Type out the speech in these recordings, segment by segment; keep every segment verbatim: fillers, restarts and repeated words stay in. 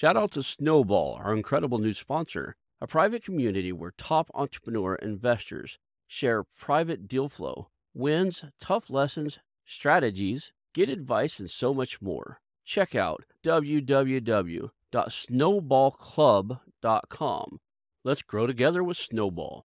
Shout out to Snowball, our incredible new sponsor, a private community where top entrepreneur investors share private deal flow, wins, tough lessons, strategies, get advice, and so much more. Check out w w w dot snowball club dot com. Let's grow together with Snowball.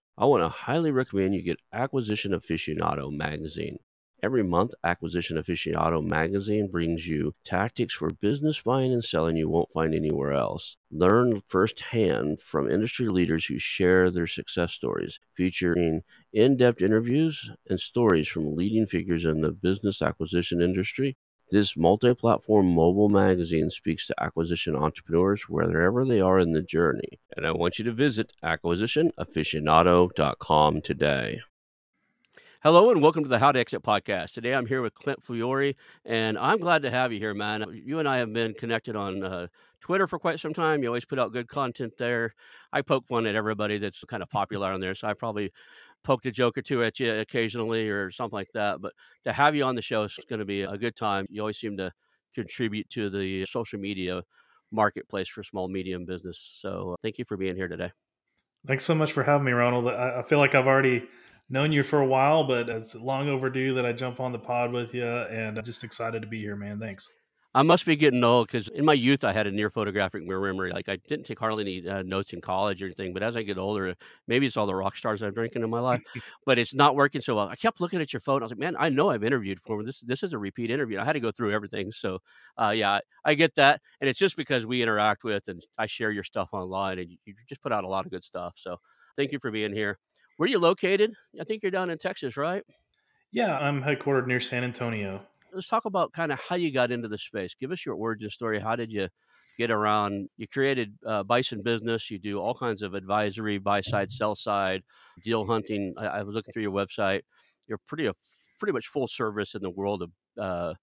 I want to highly recommend you get Acquisition Aficionado Magazine. Every month, Acquisition Aficionado Magazine brings you tactics for business buying and selling you won't find anywhere else. Learn firsthand from industry leaders who share their success stories, featuring in-depth interviews and stories from leading figures in the business acquisition industry. This multi-platform mobile magazine speaks to acquisition entrepreneurs wherever they are in the journey. And I want you to visit acquisition aficionado dot com today. Hello and welcome to the How to Exit podcast. Today I'm here with Clint Fiore, and I'm glad to have you here, man. You and I have been connected on uh, Twitter for quite some time. You always put out good content there. I poke fun at everybody that's kind of popular on there, so I probably poked a joke or two at you occasionally or something like that. But to have you on the show is going to be a good time. You always seem to contribute to the social media marketplace for small, medium business. So thank you for being here today. Thanks so much for having me, Ronald. I feel like I've already known you for a while, but it's long overdue that I jump on the pod with you, and I'm just excited to be here, man. Thanks. I must be getting old because in my youth, I had a near photographic memory. Like I didn't take hardly any uh, notes in college or anything, but as I get older, maybe it's all the rock stars I'm drinking in my life, but it's not working so well. I kept looking at your phone. I was like, man, I know I've interviewed for this. This is a repeat interview. I had to go through everything. So uh, yeah, I get that. And it's just because we interact with and I share your stuff online, and you just put out a lot of good stuff. So thank you for being here. Where are you located? I think you're down in Texas, right? Yeah, I'm headquartered near San Antonio. Let's talk about kind of how you got into the space. Give us your origin story. How did you get around? You created uh, Bison Business. You do all kinds of advisory, buy side, sell side, deal hunting. I, I was looking through your website. You're pretty uh, pretty much full service in the world of uh,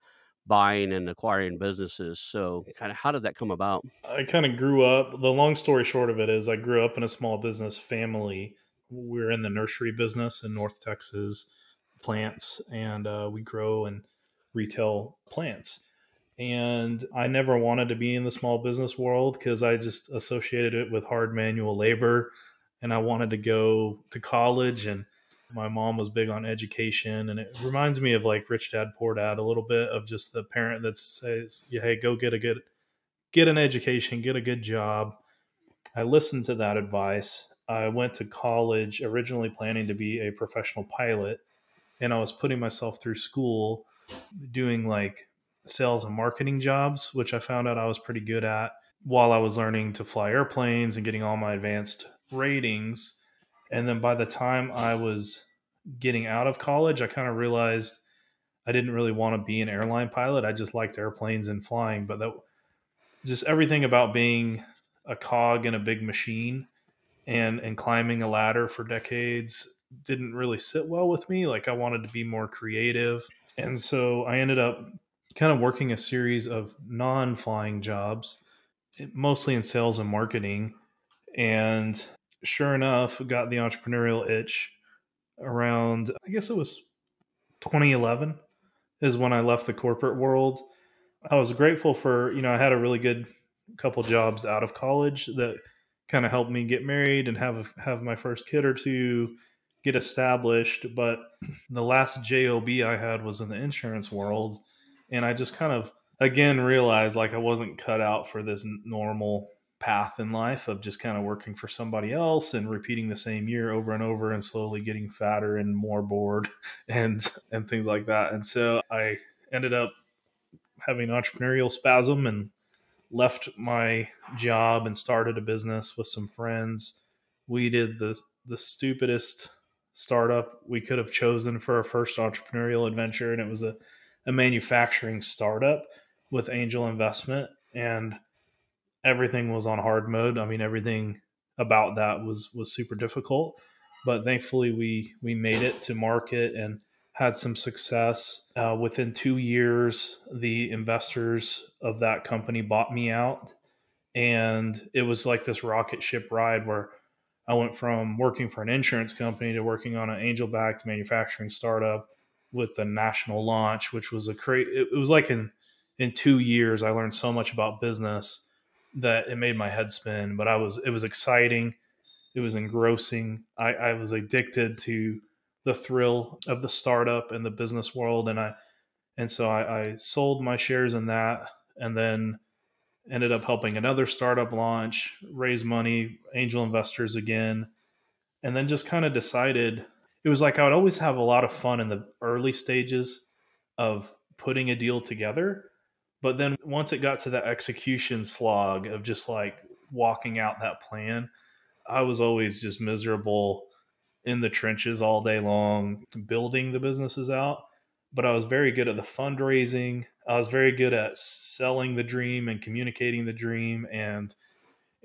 buying and acquiring businesses. So kind of how did that come about? I kind of grew up. The long story short of it is I grew up in a small business family. We we're in the nursery business in North Texas, plants, and uh, we grow and retail plants. And I never wanted to be in the small business world because I just associated it with hard manual labor. And I wanted to go to college, and my mom was big on education. And it reminds me of like Rich Dad, Poor Dad a little bit, of just the parent that says, hey, go get a good, get an education, get a good job. I listened to that advice. I went to college originally planning to be a professional pilot, and I was putting myself through school doing like sales and marketing jobs, which I found out I was pretty good at while I was learning to fly airplanes and getting all my advanced ratings. And then by the time I was getting out of college, I kind of realized I didn't really want to be an airline pilot. I just liked airplanes and flying, but that just everything about being a cog in a big machine and, and climbing a ladder for decades didn't really sit well with me. Like I wanted to be more creative. And so I ended up kind of working a series of non-flying jobs, mostly in sales and marketing. And sure enough, got the entrepreneurial itch around, I guess it was twenty eleven is when I left the corporate world. I was grateful for, you know, I had a really good couple jobs out of college that kind of helped me get married and have a, have my first kid or two, get established. But the last job I had was in the insurance world, and I just kind of again realized like I wasn't cut out for this normal path in life of just kind of working for somebody else and repeating the same year over and over and slowly getting fatter and more bored and and things like that. And so I ended up having an entrepreneurial spasm and left my job and started a business with some friends. We did the the stupidest startup we could have chosen for our first entrepreneurial adventure. And it was a, a manufacturing startup with angel investment, and everything was on hard mode. I mean, everything about that was, was super difficult, but thankfully we, we made it to market and had some success. Uh, within two years, the investors of that company bought me out. And it was like this rocket ship ride where I went from working for an insurance company to working on an angel-backed manufacturing startup with a national launch, which was a crazy, it was like in, in two years, I learned so much about business that it made my head spin, but I was, it was exciting. It was engrossing. I, I was addicted to the thrill of the startup and the business world. And I, and so I, I sold my shares in that, and then ended up helping another startup launch, raise money, angel investors again, and then just kind of decided, it was like I would always have a lot of fun in the early stages of putting a deal together. But then once it got to the execution slog of just like walking out that plan, I was always just miserable in the trenches all day long, building the businesses out. But I was very good at the fundraising. I was very good at selling the dream and communicating the dream. And,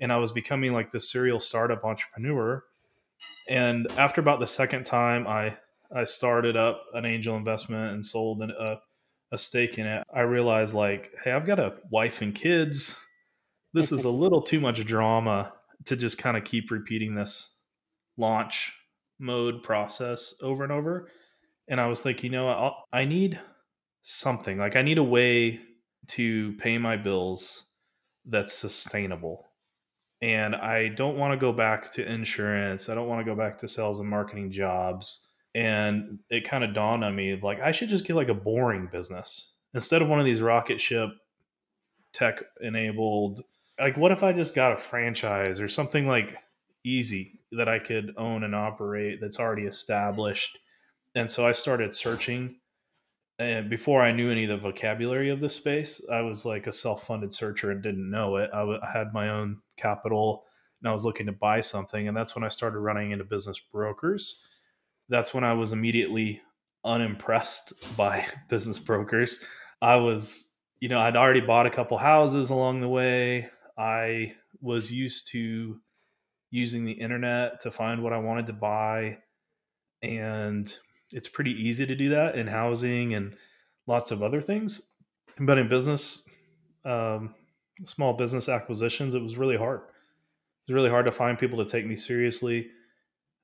and I was becoming like this serial startup entrepreneur. And after about the second time, I, I started up an angel investment and sold an, a, a stake in it. I realized like, hey, I've got a wife and kids. This is a little too much drama to just kind of keep repeating this launch mode process over and over. And I was like, you know, I'll, I need something. Like I need a way to pay my bills that's sustainable. And I don't want to go back to insurance. I don't want to go back to sales and marketing jobs. And it kind of dawned on me, like, I should just get like a boring business instead of one of these rocket ship tech enabled. Like, what if I just got a franchise or something like easy that I could own and operate that's already established? And so I started searching, and before I knew any of the vocabulary of this space, I was like a self-funded searcher and didn't know it. I, w- I had my own capital and I was looking to buy something. And that's when I started running into business brokers. That's when I was immediately unimpressed by business brokers. I was, you know, I'd already bought a couple houses along the way. I was used to using the internet to find what I wanted to buy. And it's pretty easy to do that in housing and lots of other things. But in business, um, small business acquisitions, it was really hard. It was really hard to find people to take me seriously.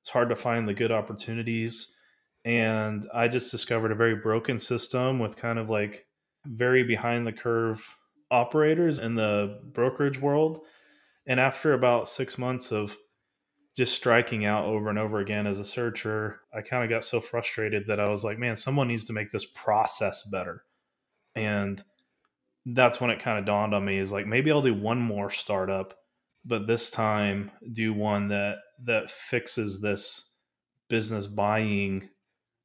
It's hard to find the good opportunities. And I just discovered a very broken system with kind of like very behind the curve operators in the brokerage world. And after about six months of just striking out over and over again as a searcher, I kind of got so frustrated that I was like, man, someone needs to make this process better. And that's when it kind of dawned on me is like, maybe I'll do one more startup, but this time do one that, that fixes this business buying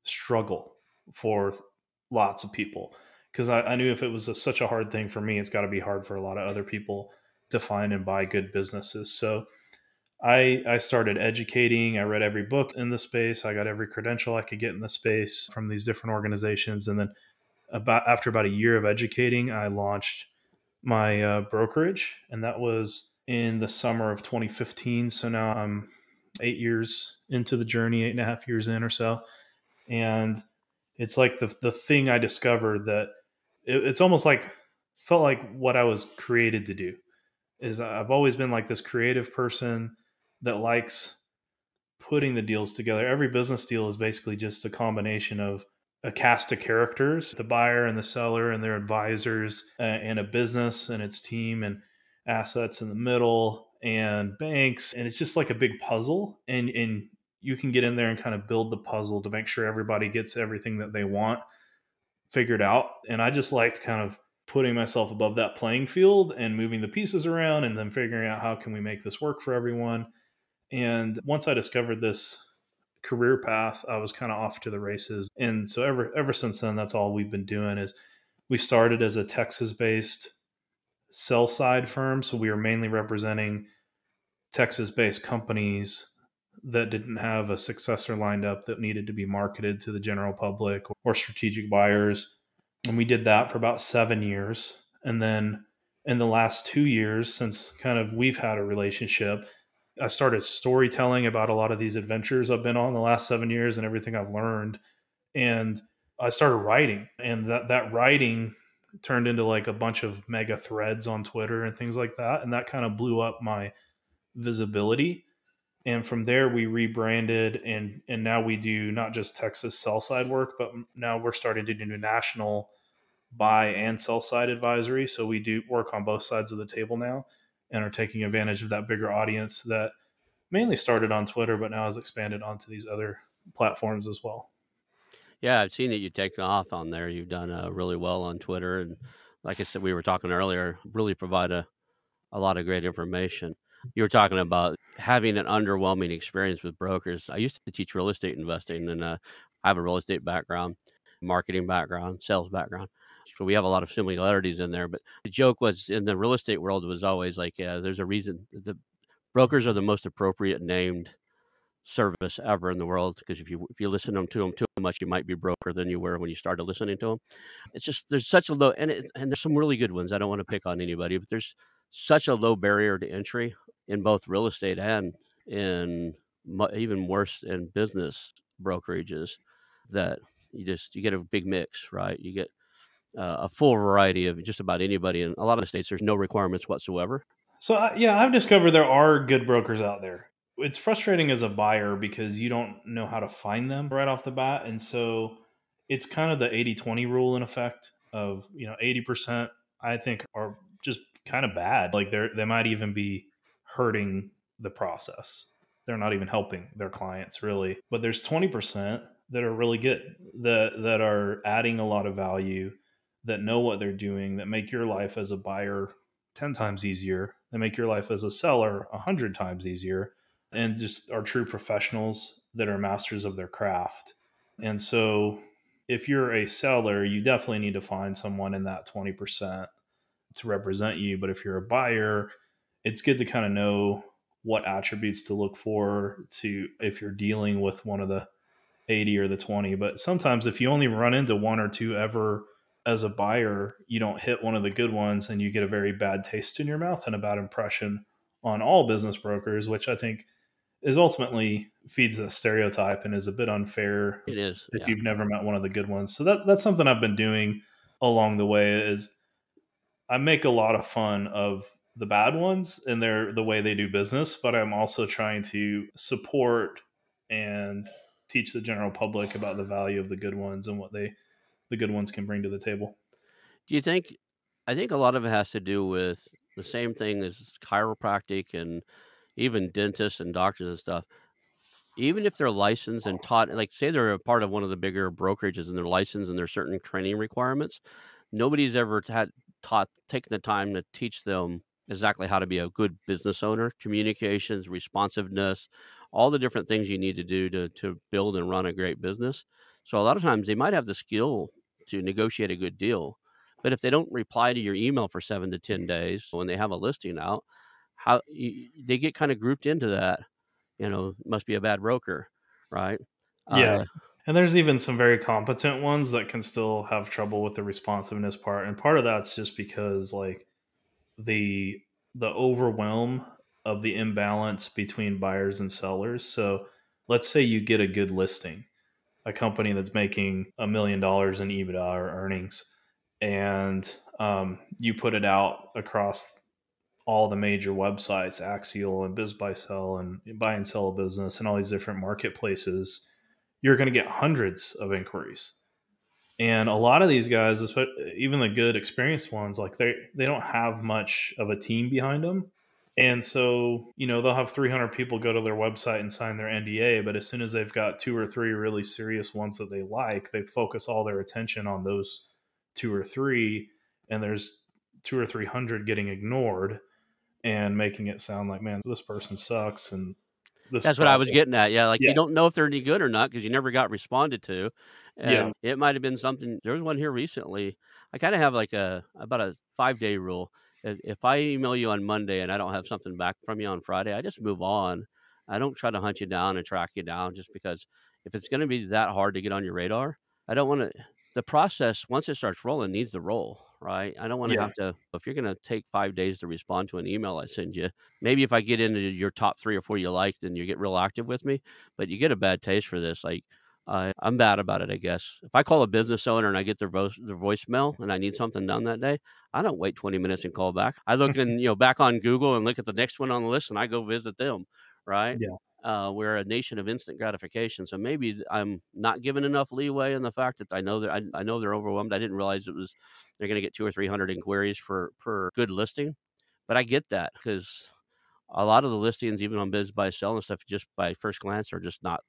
struggle for lots of people. Cause I, I knew if it was a, such a hard thing for me, it's gotta be hard for a lot of other people to find and buy good businesses. So I, I started educating. I read every book in the space. I got every credential I could get in the space from these different organizations. And then about after about a year of educating, I launched my uh, brokerage, and that was in the summer of twenty fifteen. So now I'm eight years into the journey, eight and a half years in or so. And it's like the the thing I discovered that it, it's almost like felt like what I was created to do is I've always been like this creative person that likes putting the deals together. Every business deal is basically just a combination of a cast of characters, the buyer and the seller and their advisors, uh, and a business and its team and assets in the middle and banks. And it's just like a big puzzle. And, and you can get in there and kind of build the puzzle to make sure everybody gets everything that they want figured out. And I just liked kind of putting myself above that playing field and moving the pieces around and then figuring out how can we make this work for everyone. And once I discovered this career path, I was kind of off to the races. And so ever, ever since then, that's all we've been doing is we started as a Texas-based sell side firm. So we were mainly representing Texas-based companies that didn't have a successor lined up that needed to be marketed to the general public or strategic buyers. And we did that for about seven years. And then in the last two years, since kind of we've had a relationship, I started storytelling about a lot of these adventures I've been on the last seven years and everything I've learned. And I started writing, and that, that writing turned into like a bunch of mega threads on Twitter and things like that. And that kind of blew up my visibility. And from there we rebranded, and, and now we do not just Texas sell side work, but now we're starting to do national buy and sell side advisory. So we do work on both sides of the table now, and are taking advantage of that bigger audience that mainly started on Twitter, but now has expanded onto these other platforms as well. Yeah, I've seen that you've taken off on there. You've done uh, really well on Twitter. And like I said, we were talking earlier, really provide a, a lot of great information. You were talking about having an underwhelming experience with brokers. I used to teach real estate investing, and uh, I have a real estate background, marketing background, sales background. So we have a lot of similarities in there. But the joke was, in the real estate world, was always like, uh, there's a reason the brokers are the most appropriate named service ever in the world. Because if you if you listen to them, to them too much, you might be broker than you were when you started listening to them. It's just, there's such a low, and it, and there's some really good ones. I don't want to pick on anybody, but there's such a low barrier to entry in both real estate and in even worse in business brokerages, that you just, you get a big mix, right? You get Uh, a full variety of just about anybody. In a lot of the states, there's no requirements whatsoever. So uh, yeah, I've discovered there are good brokers out there. It's frustrating as a buyer because you don't know how to find them right off the bat. And so it's kind of the eighty twenty rule in effect of, you know, eighty percent I think are just kind of bad. Like they're, they might even be hurting the process. They're not even helping their clients really, but there's twenty percent that are really good, that, that are adding a lot of value, that know what they're doing, that make your life as a buyer ten times easier, that make your life as a seller one hundred times easier, and just are true professionals that are masters of their craft. And so if you're a seller, you definitely need to find someone in that twenty percent to represent you. But if you're a buyer, it's good to kind of know what attributes to look for to if you're dealing with one of the eighty or the twenty. But sometimes if you only run into one or two ever as a buyer, you don't hit one of the good ones, and you get a very bad taste in your mouth and a bad impression on all business brokers, which I think is ultimately feeds the stereotype and is a bit unfair. It is. If yeah. you've never met one of the good ones. So that that's something I've been doing along the way, is I make a lot of fun of the bad ones and their the way they do business, but I'm also trying to support and teach the general public about the value of the good ones and what they the good ones can bring to the table. Do you think, I think a lot of it has to do with the same thing as chiropractic and even dentists and doctors and stuff. Even if they're licensed and taught, like say they're a part of one of the bigger brokerages and they're licensed and there's certain training requirements, nobody's ever had taught, taken the time to teach them exactly how to be a good business owner, communications, responsiveness, all the different things you need to do to to build and run a great business. So a lot of times they might have the skill to negotiate a good deal, but if they don't reply to your email for seven to ten days when they have a listing out, how you, they get kind of grouped into that, you know, must be a bad broker, right? Yeah. Uh, and there's even some very competent ones that can still have trouble with the responsiveness part. And part of that's just because like the, the overwhelm of the imbalance between buyers and sellers. So let's say you get a good listing, a company that's making a million dollars in EBITDA or earnings, and um, you put it out across all the major websites, Axial and BizBuySell and Buy and Sell a Business and all these different marketplaces, you're going to get hundreds of inquiries. And a lot of these guys, even the good experienced ones, like they they don't have much of a team behind them. And so, you know, they'll have three hundred people go to their website and sign their N D A. But as soon as they've got two or three really serious ones that they like, they focus all their attention on those two or three. And there's two or three hundred getting ignored and making it sound like, man, this person sucks. And this that's what I was getting at. Yeah. Like yeah. you don't know if they're any good or not because you never got responded to. And yeah. it might have been something. There was one here recently. I kind of have like a about a five day rule. If I email you on Monday and I don't have something back from you on Friday, I just move on. I don't try to hunt you down and track you down, just because if it's going to be that hard to get on your radar, I don't want to the process, once it starts rolling, needs to roll, right? I don't want to yeah. have to, if you're going to take five days to respond to an email I send you, maybe if I get into your top three or four you like, then you get real active with me, but you get a bad taste for this. Like, uh, I'm bad about it, I guess. If I call a business owner and I get their, vo- their voicemail and I need something done that day, I don't wait twenty minutes and call back. I look in, you know, back on Google and look at the next one on the list and I go visit them, right? Yeah. Uh, we're a nation of instant gratification. So maybe I'm not given enough leeway in the fact that I know that I, I know they're overwhelmed. I didn't realize it was, they're going to get two or three hundred inquiries for, per good listing, but I get that because a lot of the listings, even on Biz Buy Sell and stuff, just by first glance are just not,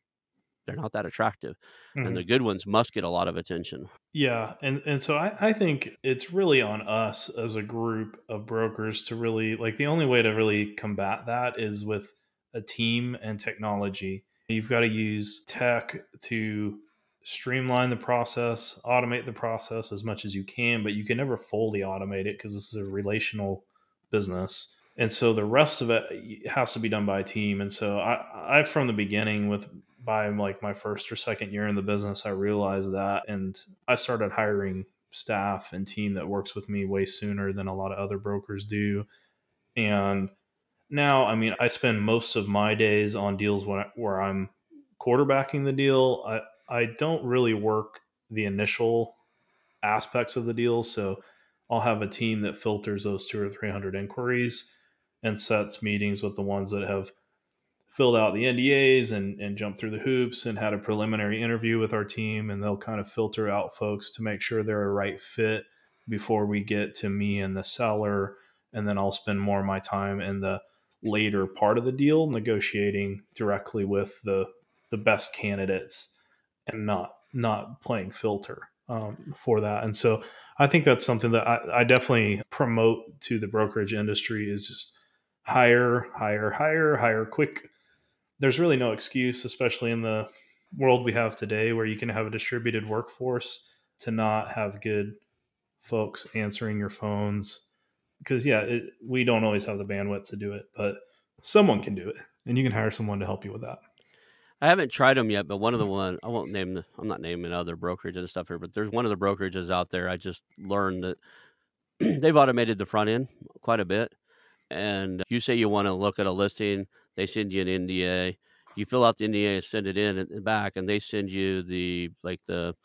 they're not that attractive. Mm-hmm. And the good ones must get a lot of attention. Yeah. And and so I, I think it's really on us as a group of brokers to really, like, the only way to really combat that is with a team and technology. You've got to use tech to streamline the process, automate the process as much as you can, but you can never fully automate it because this is a relational business. And so the rest of it has to be done by a team. And so I, I from the beginning with by like my first or second year in the business, I realized that. And I started hiring staff and team that works with me way sooner than a lot of other brokers do. And now, I mean, I spend most of my days on deals when I, where I'm quarterbacking the deal. I, I don't really work the initial aspects of the deal. So I'll have a team that filters those two or three hundred inquiries and sets meetings with the ones that have filled out the N D As and, and jumped through the hoops and had a preliminary interview with our team. And they'll kind of filter out folks to make sure they're a right fit before we get to me and the seller. And then I'll spend more of my time in the later part of the deal negotiating directly with the the best candidates and not not playing filter um, for that. And so I think that's something that I, I definitely promote to the brokerage industry is just hire, hire, hire, hire quick. There's really no excuse, especially in the world we have today where you can have a distributed workforce, to not have good folks answering your phones. Because, yeah, it, we don't always have the bandwidth to do it, but someone can do it, and you can hire someone to help you with that. I haven't tried them yet, but one of the one I won't name, the, I'm not naming other brokerage and stuff here, but there's one of the brokerages out there. I just learned that they've automated the front end quite a bit. And you say you want to look at a listing, they send you an N D A, you fill out the N D A, send it in and back, and they send you the, like the,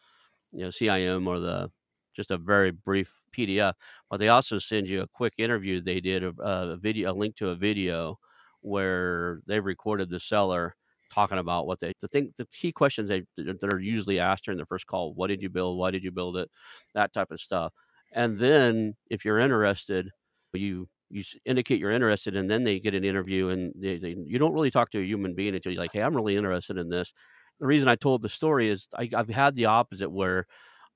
you know, C I M or the, just a very brief P D F, but they also send you a quick interview. They did a, a video, a link to a video where they recorded the seller talking about what they, the thing, the key questions they that are usually asked during the first call. What did you build? Why did you build it? That type of stuff. And then if you're interested, you, you indicate you're interested, and then they get an interview, and they, they, you don't really talk to a human being until you're like, hey, I'm really interested in this. The reason I told the story is I, I've had the opposite where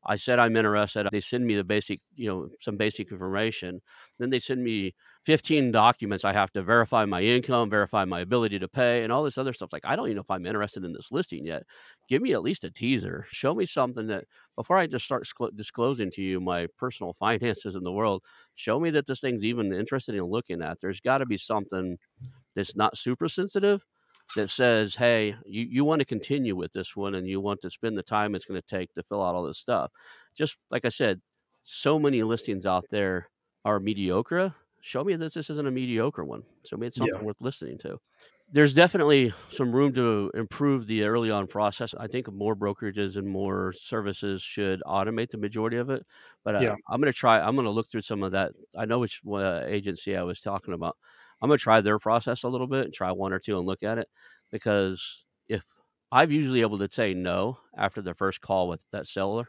I said, I'm interested. They send me the basic, you know, some basic information. Then they send me fifteen documents. I have to verify my income, verify my ability to pay, and all this other stuff. Like, I don't even know if I'm interested in this listing yet. Give me at least a teaser. Show me something that, before I just start disclosing to you my personal finances in the world, show me that this thing's even interested in looking at. There's got to be something that's not super sensitive that says, hey, you, you want to continue with this one and you want to spend the time it's going to take to fill out all this stuff. Just like I said, so many listings out there are mediocre. Show me that this isn't a mediocre one. So maybe it's something yeah. worth listening to. There's definitely some room to improve the early on process. I think more brokerages and more services should automate the majority of it. But yeah. I, I'm going to try. I'm going to look through some of that. I know which uh, agency I was talking about. I'm going to try their process a little bit and try one or two and look at it, because if I've usually able to say no after the first call with that seller,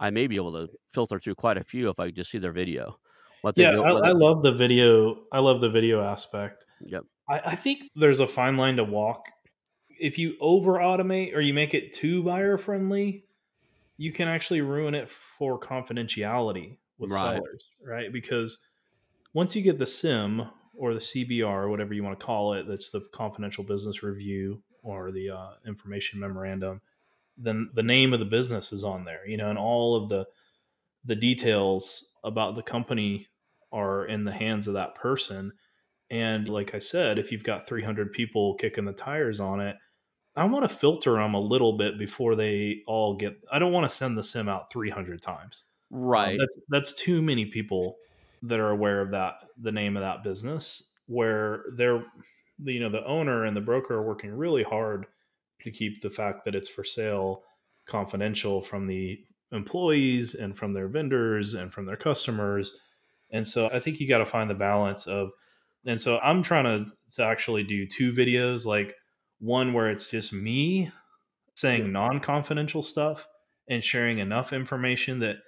I may be able to filter through quite a few if I just see their video. What they yeah, do, I, I love the video. I love the video aspect. Yep. I, I think there's a fine line to walk. If you over automate or you make it too buyer friendly, you can actually ruin it for confidentiality with right. sellers, right? Because once you get the S I M, or the C B R, or whatever you want to call it, that's the confidential business review or the uh, information memorandum, then the name of the business is on there, you know, and all of the the details about the company are in the hands of that person. And like I said, if you've got three hundred people kicking the tires on it, I want to filter them a little bit before they all get, I don't want to send the sim out three hundred times. Right. Um, that's, that's too many people that are aware of that, the name of that business, where they're, you know, the owner and the broker are working really hard to keep the fact that it's for sale confidential from the employees and from their vendors and from their customers. And so I think you got to find the balance of, and so I'm trying to, to actually do two videos, like one where it's just me saying non-confidential stuff and sharing enough information that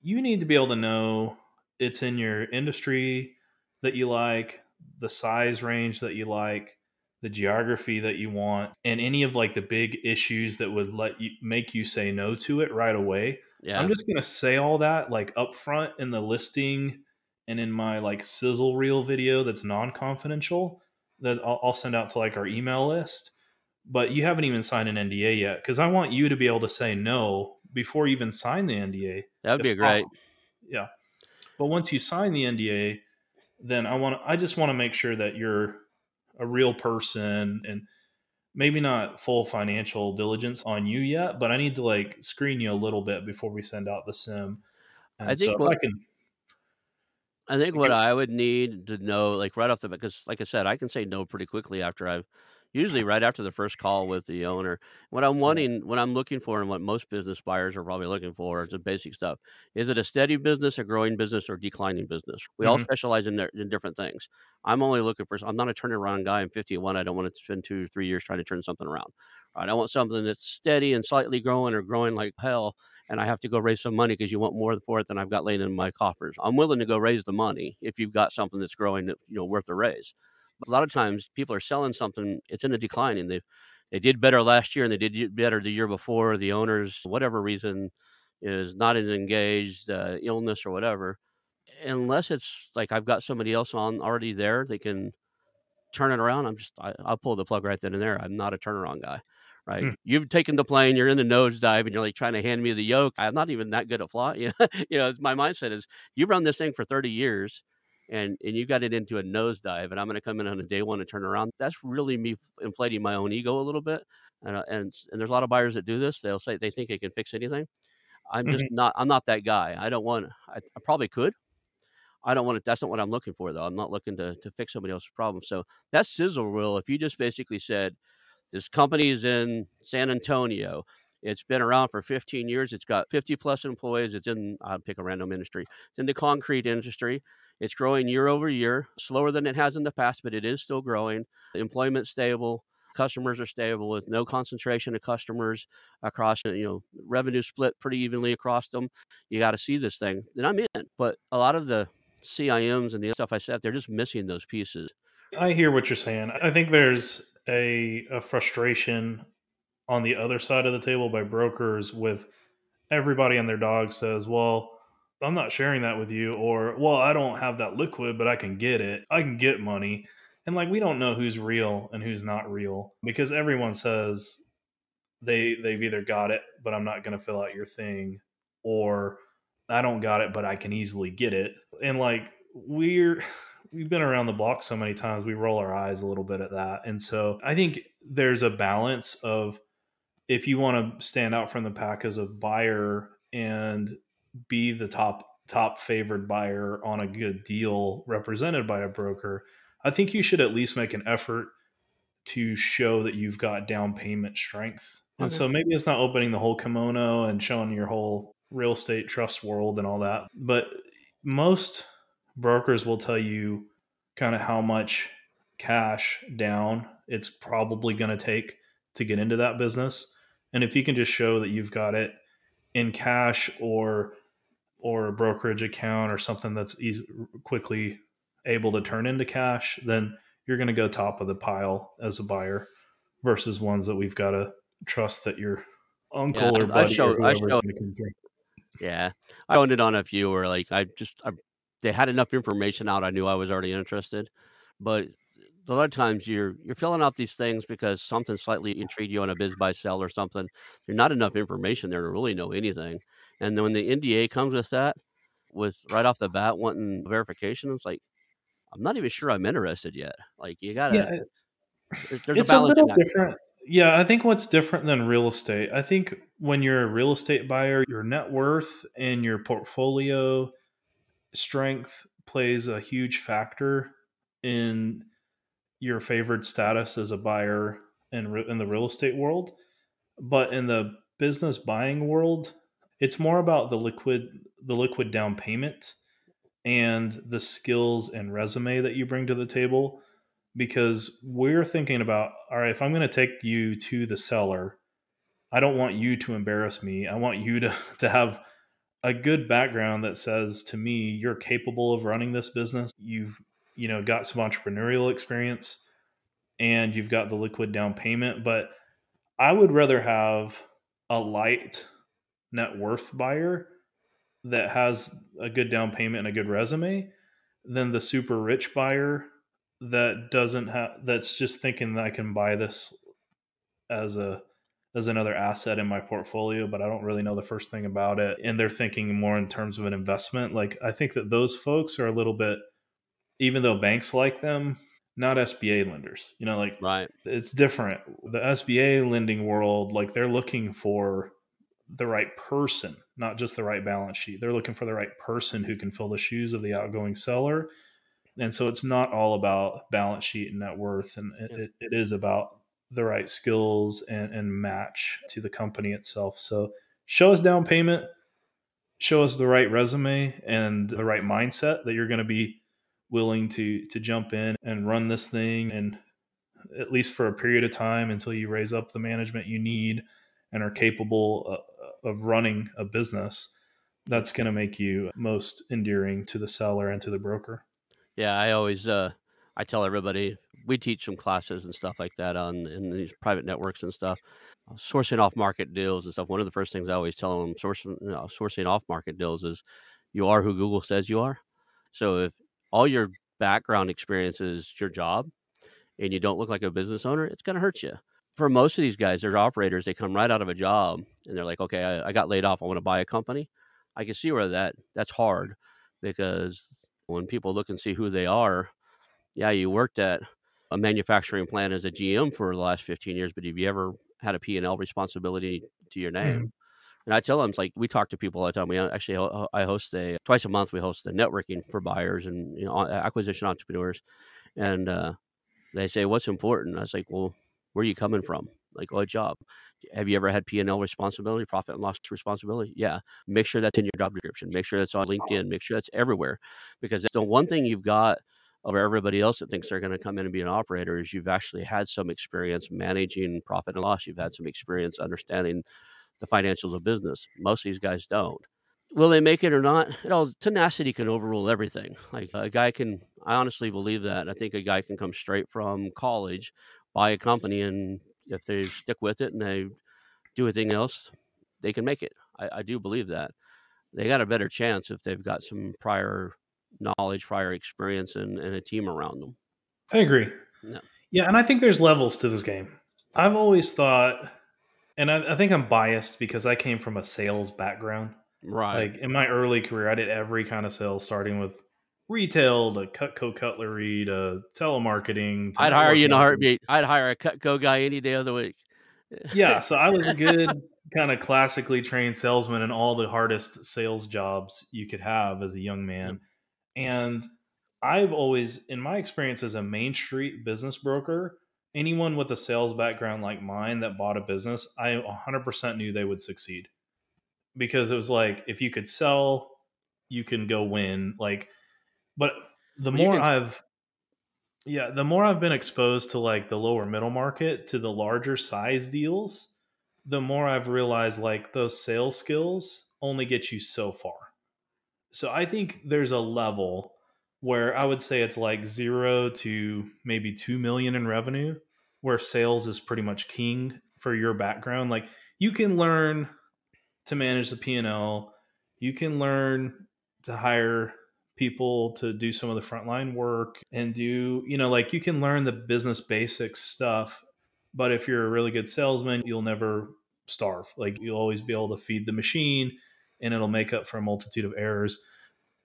you need to be able to know it's in your industry that you like, the size range that you like, the geography that you want, and any of like the big issues that would let you make you say no to it right away. Yeah. I'm just going to say all that like upfront in the listing and in my like sizzle reel video that's non-confidential that I'll, I'll send out to like our email list, but you haven't even signed an N D A yet. Cause I want you to be able to say no before you even sign the N D A. That would be great. Possible. Yeah. But once you sign the N D A, then I want I just want to make sure that you're a real person and maybe not full financial diligence on you yet, but I need to like screen you a little bit before we send out the sim. And I think so what, I can, I think what I would need to know, like right off the bat, because like I said, I can say no pretty quickly after I've usually right after the first call with the owner. What I'm wanting, what I'm looking for, and what most business buyers are probably looking for is the basic stuff. Is it a steady business, a growing business, or declining business? We mm-hmm. all specialize in, their, in different things. I'm only looking for, I'm not a turnaround guy. I'm fifty-one. I don't want to spend two, three years trying to turn something around. All right, I want something that's steady and slightly growing or growing like hell. And I have to go raise some money because you want more for it than I've got laid in my coffers. I'm willing to go raise the money if you've got something that's growing, you know, worth a raise. A lot of times people are selling something, it's in a decline, and they they did better last year and they did better the year before. The owners, whatever reason, is not as engaged, uh, illness or whatever. Unless it's like I've got somebody else on already there, they can turn it around. I'm just, I, I'll pull the plug right then and there. I'm not a turnaround guy, right? Hmm. You've taken the plane, you're in the nosedive, and you're like trying to hand me the yoke. I'm not even that good at flying. You know, you know, my mindset is you've run this thing for thirty years. And and you got it into a nosedive, and I'm going to come in on a day one and turn around. That's really me inflating my own ego a little bit. And and, and there's a lot of buyers that do this. They'll say they think they can fix anything. I'm mm-hmm. just not. I'm not that guy. I don't want. I, I probably could. I don't want to. That's not what I'm looking for, though. I'm not looking to to fix somebody else's problem. So that sizzle reel. If you just basically said, this company is in San Antonio. It's been around for fifteen years. It's got fifty plus employees. It's in, I'll pick a random industry. It's in the concrete industry. It's growing year over year, slower than it has in the past, but it is still growing. Employment's stable. Customers are stable with no concentration of customers across, you know, revenue split pretty evenly across them. You got to see this thing. And I'm in. But a lot of the C I Ms and the stuff I said, they're just missing those pieces. I hear what you're saying. I think there's a, a frustration on the other side of the table by brokers with everybody and their dog says, well, I'm not sharing that with you, or, well, I don't have that liquid, but I can get it. I can get money. And like, we don't know who's real and who's not real because everyone says they, they've either got it, but I'm not going to fill out your thing, or I don't got it, but I can easily get it. And like, we're, we've been around the block so many times, we roll our eyes a little bit at that. And so I think there's a balance of, if you want to stand out from the pack as a buyer and be the top top favored buyer on a good deal represented by a broker, I think you should at least make an effort to show that you've got down payment strength. Okay. And so maybe it's not opening the whole kimono and showing your whole real estate trust world and all that, but most brokers will tell you kind of how much cash down it's probably going to take to get into that business. And if you can just show that you've got it in cash or or a brokerage account or something that's easy, quickly able to turn into cash, then you're going to go top of the pile as a buyer versus ones that we've got to trust that your uncle yeah, or buddy I show, or whoever's going to come through. Yeah, I owned it on a few where like I just I, they had enough information out. I knew I was already interested, but a lot of times you're you're filling out these things because something slightly intrigued you on a biz buy sell or something. There's not enough information there to really know anything. And then when the N D A comes with that, with right off the bat wanting verification, it's like, I'm not even sure I'm interested yet. Like you gotta yeah, there's it's a, a little different. Yeah, I think what's different than real estate, I think when you're a real estate buyer, your net worth and your portfolio strength plays a huge factor in your favored status as a buyer in, in the real estate world. But in the business buying world, it's more about the liquid, the liquid down payment and the skills and resume that you bring to the table, because we're thinking about, all right, if I'm going to take you to the seller, I don't want you to embarrass me. I want you to, to have a good background that says to me, you're capable of running this business. You've, you know, got some entrepreneurial experience and you've got the liquid down payment. But I would rather have a light net worth buyer that has a good down payment and a good resume than the super rich buyer that doesn't have, that's just thinking that I can buy this as a, as another asset in my portfolio, but I don't really know the first thing about it. And they're thinking more in terms of an investment. Like, I think that those folks are a little bit, even though banks like them, not S B A lenders, you know, like right. It's different. The S B A lending world, like they're looking for the right person, not just the right balance sheet. They're looking for the right person who can fill the shoes of the outgoing seller. And so it's not all about balance sheet and net worth. And it, it is about the right skills and, and match to the company itself. So show us down payment, show us the right resume and the right mindset that you're going to be willing to, to jump in and run this thing. And at least for a period of time until you raise up the management you need and are capable of running a business, that's going to make you most endearing to the seller and to the broker. Yeah, I always, uh, I tell everybody, we teach some classes and stuff like that on in these private networks and stuff, sourcing off market deals and stuff. One of the first things I always tell them sourcing, you know, sourcing off market deals is you are who Google says you are. So if all your background experience is your job and you don't look like a business owner, it's going to hurt you. For most of these guys, they're operators. They come right out of a job and they're like, okay, I, I got laid off. I want to buy a company. I can see where that that's hard, because when people look and see who they are, yeah, you worked at a manufacturing plant as a G M for the last fifteen years, but have you ever had a P and L responsibility to your name? Mm-hmm. And I tell them, it's like, we talk to people all the time. We actually, I host a, twice a month, we host a networking for buyers and, you know, acquisition entrepreneurs. And uh, they say, what's important? I was like, well, where are you coming from? Like, what job? Have you ever had P and L responsibility, profit and loss responsibility? Yeah. Make sure that's in your job description. Make sure that's on LinkedIn. Make sure that's everywhere. Because the one thing you've got over everybody else that thinks they're going to come in and be an operator is you've actually had some experience managing profit and loss. You've had some experience understanding the financials of business. Most of these guys don't. Will they make it or not? You know, tenacity can overrule everything. Like a guy can, I honestly believe that. I think a guy can come straight from college, buy a company, and if they stick with it and they do anything else, they can make it. I, I do believe that. They got a better chance if they've got some prior knowledge, prior experience, and, and a team around them. I agree. Yeah. yeah. And I think there's levels to this game. I've always thought, and I, I think I'm biased because I came from a sales background. Right. Like in my early career, I did every kind of sales, starting with retail to Cutco cutlery to telemarketing. To I'd hire you in a heartbeat. I'd hire a Cutco guy any day of the week. Yeah. So I was a good kind of classically trained salesman in all the hardest sales jobs you could have as a young man. Yep. And I've always, in my experience as a Main Street business broker, anyone with a sales background like mine that bought a business, I one hundred percent knew they would succeed, because it was like, if you could sell, you can go win. Like, but the well, more can... I've, yeah, the more I've been exposed to like the lower middle market, to the larger size deals, the more I've realized like those sales skills only get you so far. So I think there's a level where I would say it's like zero to maybe two million in revenue, where sales is pretty much king for your background. Like you can learn to manage the P and L. You can learn to hire people to do some of the frontline work and do, you know, like you can learn the business basics stuff, but if you're a really good salesman, you'll never starve. Like you'll always be able to feed the machine, and it'll make up for a multitude of errors.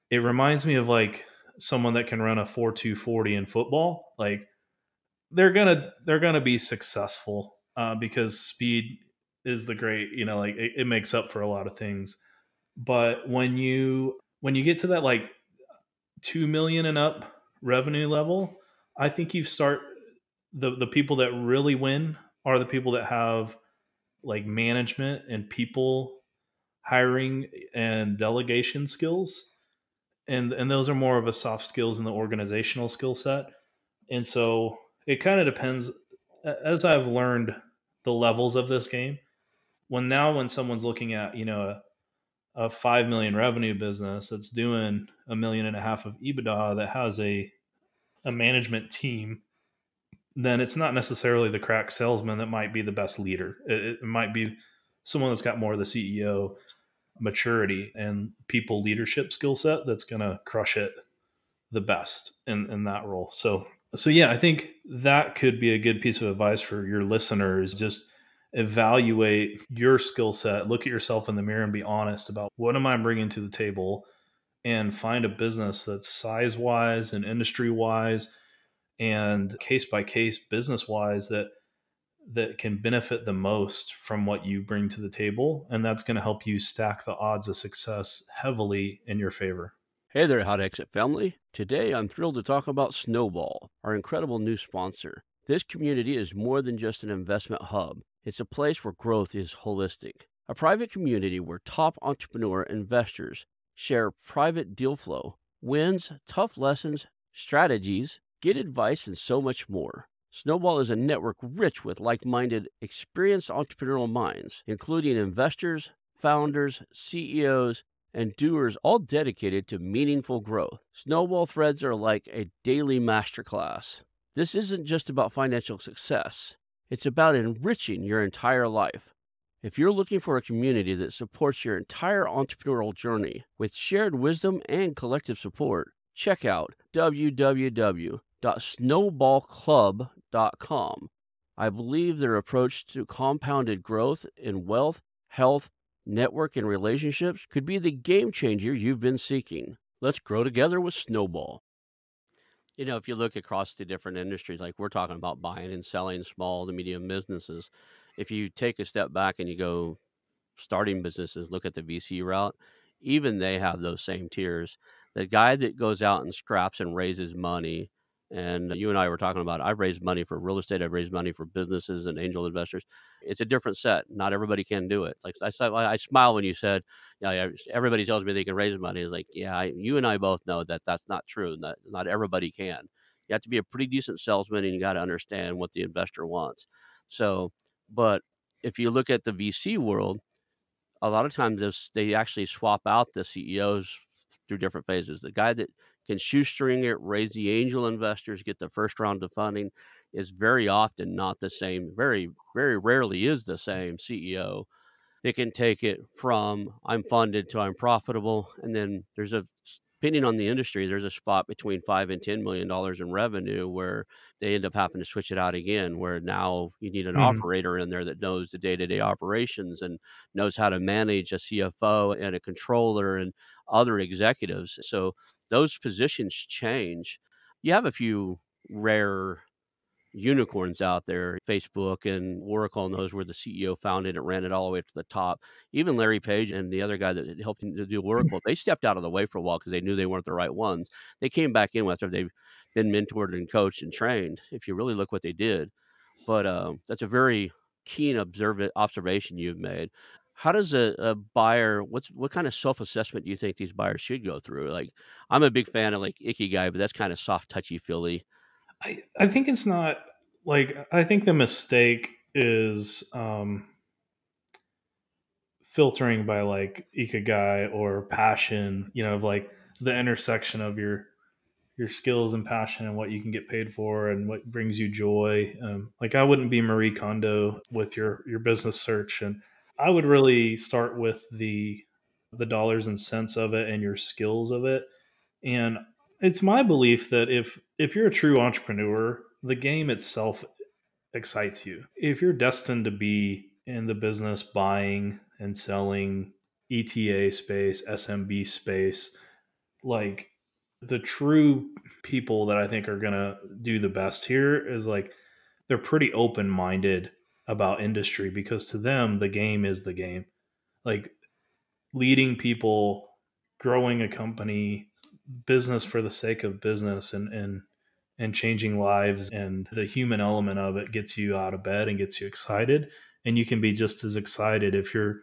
It reminds me of like someone that can run a four two forty in football. Like they're going to, they're going to be successful uh, because speed is the great, you know, like it, it makes up for a lot of things. But when you, when you get to that, like two million and up revenue level, I think you start the, the people that really win are the people that have like management and people hiring and delegation skills. And, and those are more of a soft skills in the organizational skill set. And so it kind of depends, as I've learned, the levels of this game. When now, when someone's looking at, you know, a, a five million revenue business that's doing a million and a half of EBITDA that has a, a management team, then it's not necessarily the crack salesman that might be the best leader. It, it might be someone that's got more of the C E O maturity and people leadership skill set that's going to crush it the best in, in that role. So, so yeah, I think that could be a good piece of advice for your listeners. Just evaluate your skill set, look at yourself in the mirror and be honest about what am I bringing to the table, and find a business that's size wise and industry wise and case by case business wise that that can benefit the most from what you bring to the table. And that's going to help you stack the odds of success heavily in your favor. Hey there, How to Exit family. Today, I'm thrilled to talk about Snowball, our incredible new sponsor. This community is more than just an investment hub. It's a place where growth is holistic. A private community where top entrepreneur investors share private deal flow, wins, tough lessons, strategies, get advice, and so much more. Snowball is a network rich with like-minded, experienced entrepreneurial minds, including investors, founders, C E Os, and doers, all dedicated to meaningful growth. Snowball threads are like a daily masterclass. This isn't just about financial success. It's about enriching your entire life. If you're looking for a community that supports your entire entrepreneurial journey with shared wisdom and collective support, check out w w w dot snowball club dot com. I believe their approach to compounded growth in wealth, health, network, and relationships could be the game changer you've been seeking. Let's grow together with Snowball. You know, if you look across the different industries, like we're talking about buying and selling small to medium businesses, if you take a step back and you go starting businesses, look at the V C route, even they have those same tiers. The guy that goes out and scraps and raises money, and you and I were talking about, I've raised money for real estate. I've raised money for businesses and angel investors. It's a different set. Not everybody can do it. Like I, I smile when you said, you know, everybody tells me they can raise money. It's like, yeah, I, you and I both know that that's not true. Not, not everybody can. You have to be a pretty decent salesman, and you got to understand what the investor wants. So, but if you look at the V C world, a lot of times they actually swap out the C E Os through different phases. The guy that can shoestring it, raise the angel investors, get the first round of funding, is very often not the same, very, very rarely is the same C E O. They can take it from I'm funded to I'm profitable. And then there's a, depending on the industry, there's a spot between five and ten million dollars in revenue where they end up having to switch it out again, where now you need an mm-hmm. operator in there that knows the day-to-day operations and knows how to manage a C F O and a controller and other executives. So those positions change. You have a few rare unicorns out there. Facebook and Oracle, and those where the C E O founded it, ran it all the way to the top. Even Larry Page and the other guy that helped him to do Oracle, they stepped out of the way for a while because they knew they weren't the right ones. They came back in after they've been mentored and coached and trained, if you really look what they did. But uh, that's a very keen observant observation you've made. How does a, a buyer, what's, what kind of self-assessment do you think these buyers should go through? Like, I'm a big fan of like Ikigai, but that's kind of soft, touchy-feely. I, I think it's not like, I think the mistake is um, filtering by like Ikigai or passion, you know, of like the intersection of your, your skills and passion and what you can get paid for and what brings you joy. Um, like I wouldn't be Marie Kondo with your, your business search, and I would really start with the the dollars and cents of it and your skills of it. And it's my belief that if if you're a true entrepreneur, the game itself excites you. If you're destined to be in the business buying and selling, E T A space, S M B space, like the true people that I think are going to do the best here is like they're pretty open-minded about industry, because to them, the game is the game. Like leading people, growing a company, business for the sake of business, and, and, and changing lives, and the human element of it gets you out of bed and gets you excited. And you can be just as excited if you're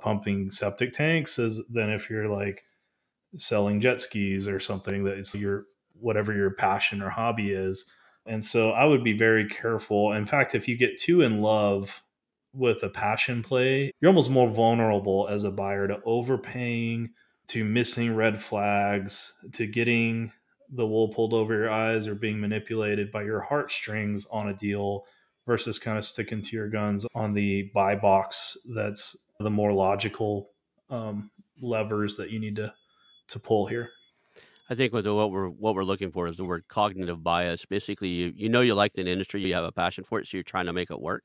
pumping septic tanks as than if you're like selling jet skis or something that is your, whatever your passion or hobby is. And so I would be very careful. In fact, if you get too in love with a passion play, you're almost more vulnerable as a buyer to overpaying, to missing red flags, to getting the wool pulled over your eyes or being manipulated by your heartstrings on a deal, versus kind of sticking to your guns on the buy box. That's the more logical um, levers that you need to to pull here. I think with the, what we're what we're looking for is the word cognitive bias. Basically, you you know you like an industry, you have a passion for it, so you're trying to make it work.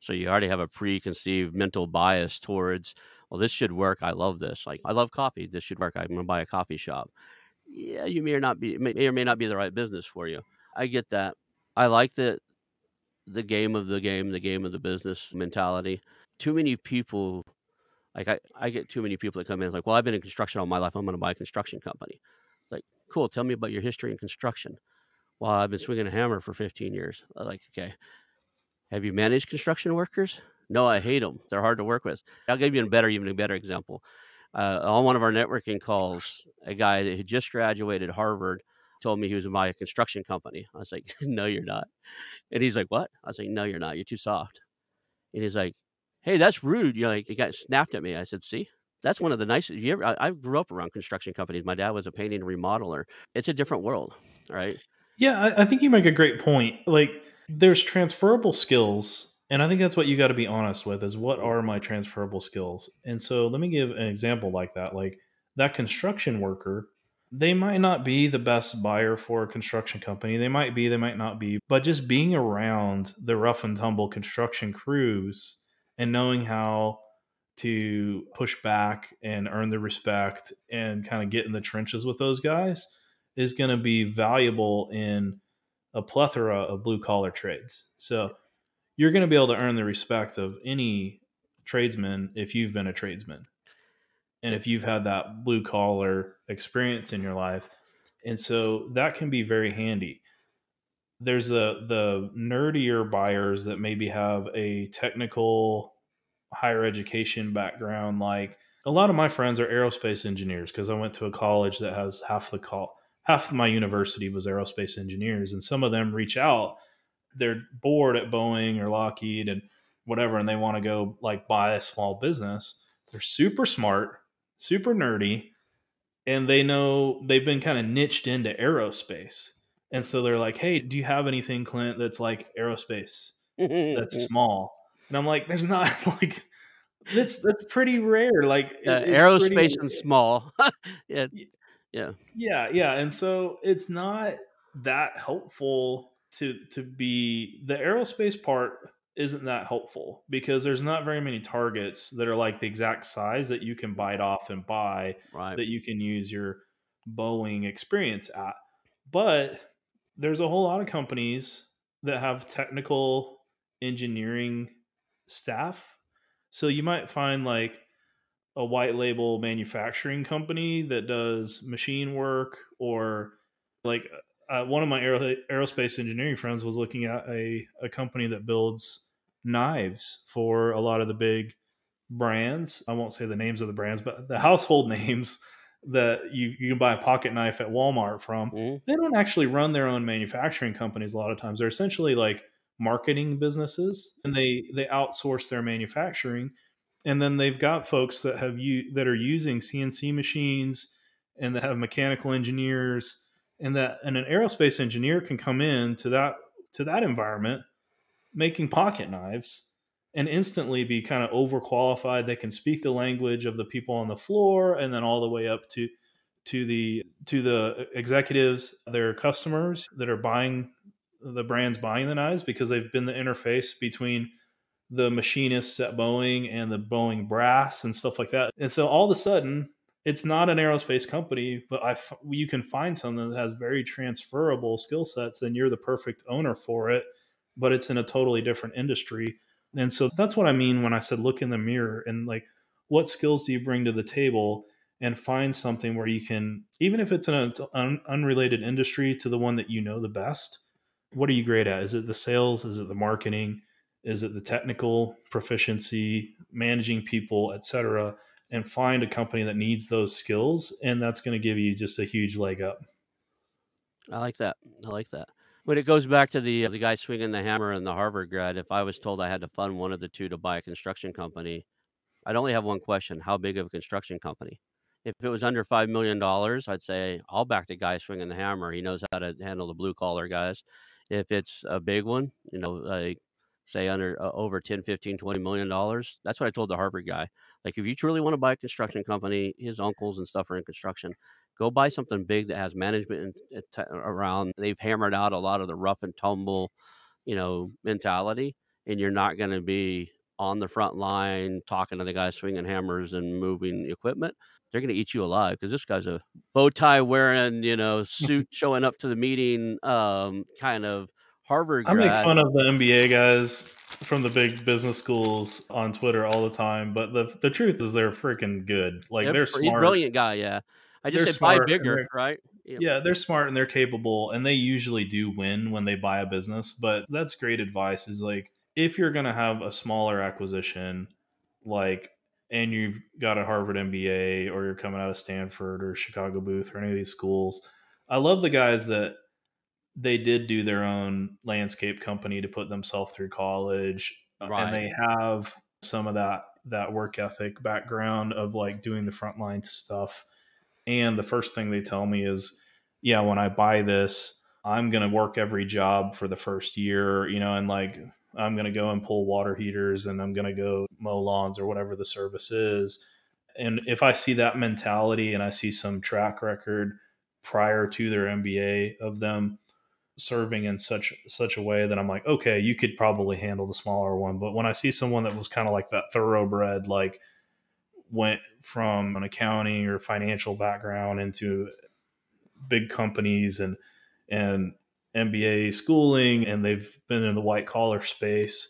So you already have a preconceived mental bias towards, well, this should work. I love this. Like, I love coffee. This should work. I'm going to buy a coffee shop. Yeah, you may or not be may or may not be the right business for you. I get that. I like that. The game of the game, the game of the business mentality. Too many people, like I, I get too many people that come in, it's like, well, I've been in construction all my life. I'm going to buy a construction company. It's like, cool. Tell me about your history in construction. Well, I've been swinging a hammer for fifteen years. I'm like, okay. Have you managed construction workers? No, I hate them. They're hard to work with. I'll give you a better, even a better example. Uh, on one of our networking calls, a guy that had just graduated Harvard told me he was by a construction company. I was like, no, you're not. And he's like, what? I was like, no, you're not. You're too soft. And he's like, hey, that's rude. You're like, he got snapped at me. I said, see, that's one of the nicest. You ever, I, I grew up around construction companies. My dad was a painting remodeler. It's a different world, right? Yeah, I, I think you make a great point. Like, there's transferable skills. And I think that's what you got to be honest with, is what are my transferable skills? And so let me give an example like that. Like that construction worker, they might not be the best buyer for a construction company. They might be, they might not be, but just being around the rough and tumble construction crews and knowing how to push back and earn the respect and kind of get in the trenches with those guys is going to be valuable in a plethora of blue collar trades. So you're going to be able to earn the respect of any tradesman if you've been a tradesman. And if you've had that blue collar experience in your life. And so that can be very handy. There's the, the nerdier buyers that maybe have a technical higher education background. Like a lot of my friends are aerospace engineers, because I went to a college that has half the call, half my university was aerospace engineers. And some of them reach out, they're bored at Boeing or Lockheed and whatever, and they want to go like buy a small business. They're super smart, super nerdy, and they know they've been kind of niched into aerospace. And so they're like, hey, do you have anything, Clint, that's like aerospace that's small? And I'm like, there's not like, that's, that's pretty rare. Like uh, aerospace pretty, and small. yeah. Yeah. Yeah. Yeah. And so it's not that helpful to, to be the aerospace part. Isn't that helpful, because there's not very many targets that are like the exact size that you can bite off and buy, right, that you can use your Boeing experience at. But there's a whole lot of companies that have technical engineering staff. So you might find like a white label manufacturing company that does machine work, or like Uh, one of my aer- aerospace engineering friends was looking at a, a company that builds knives for a lot of the big brands. I won't say the names of the brands, but the household names that you, you can buy a pocket knife at Walmart from. Mm-hmm. They don't actually run their own manufacturing companies a lot of times. They're essentially like marketing businesses, and they, they outsource their manufacturing. And then they've got folks that have you that are using C N C machines and that have mechanical engineers. And that, and an aerospace engineer can come in to that, to that environment, making pocket knives, and instantly be kind of overqualified. They can speak the language of the people on the floor, and then all the way up to, to the, to the executives, their customers that are buying the brands, buying the knives, because they've been the interface between the machinists at Boeing and the Boeing brass and stuff like that. And so all of a sudden, it's not an aerospace company, but I f- you can find something that has very transferable skill sets, then you're the perfect owner for it. But it's in a totally different industry And so that's what I mean when I said, look in the mirror and like, what skills do you bring to the table, and find something where you can, even if it's an un- unrelated industry to the one that you know the best, what are you great at? Is it the sales? Is it the marketing? Is it the technical proficiency, managing people, et cetera? And find a company that needs those skills. And that's going to give you just a huge leg up. I like that. I like that. But it goes back to the the guy swinging the hammer and the Harvard grad. If I was told I had to fund one of the two to buy a construction company, I'd only have one question. How big of a construction company? If it was under five million dollars, I'd say I'll back the guy swinging the hammer. He knows how to handle the blue collar guys. If it's a big one, you know, like say under uh, over ten, fifteen, twenty million dollars, that's what I told the Harvard guy. Like, if you truly want to buy a construction company, his uncles and stuff are in construction, go buy something big that has management in, t- around. They've hammered out a lot of the rough and tumble, you know, mentality, and you're not going to be on the front line talking to the guys swinging hammers and moving equipment. They're going to eat you alive, because this guy's a bow tie wearing, you know, suit showing up to the meeting um, kind of Harvard grad. I make fun of the M B A guys from the big business schools on Twitter all the time, but the the truth is they're freaking good. Like they're, they're smart. Brilliant guy, yeah. I just they're said buy bigger, right? Yeah. yeah, they're smart and they're capable, and they usually do win when they buy a business. But that's great advice, is like, if you're going to have a smaller acquisition, like, and you've got a Harvard M B A, or you're coming out of Stanford or Chicago Booth or any of these schools, I love the guys that they did do their own landscape company to put themselves through college. Right. And they have some of that, that work ethic background of like doing the frontline stuff. And the first thing they tell me is, yeah, when I buy this, I'm going to work every job for the first year, you know, and like, I'm going to go and pull water heaters, and I'm going to go mow lawns or whatever the service is. And if I see that mentality, and I see some track record prior to their M B A of them serving in such, such a way that I'm like, okay, you could probably handle the smaller one. But when I see someone that was kind of like that thoroughbred, like went from an accounting or financial background into big companies and, and, M B A schooling, and they've been in the white collar space,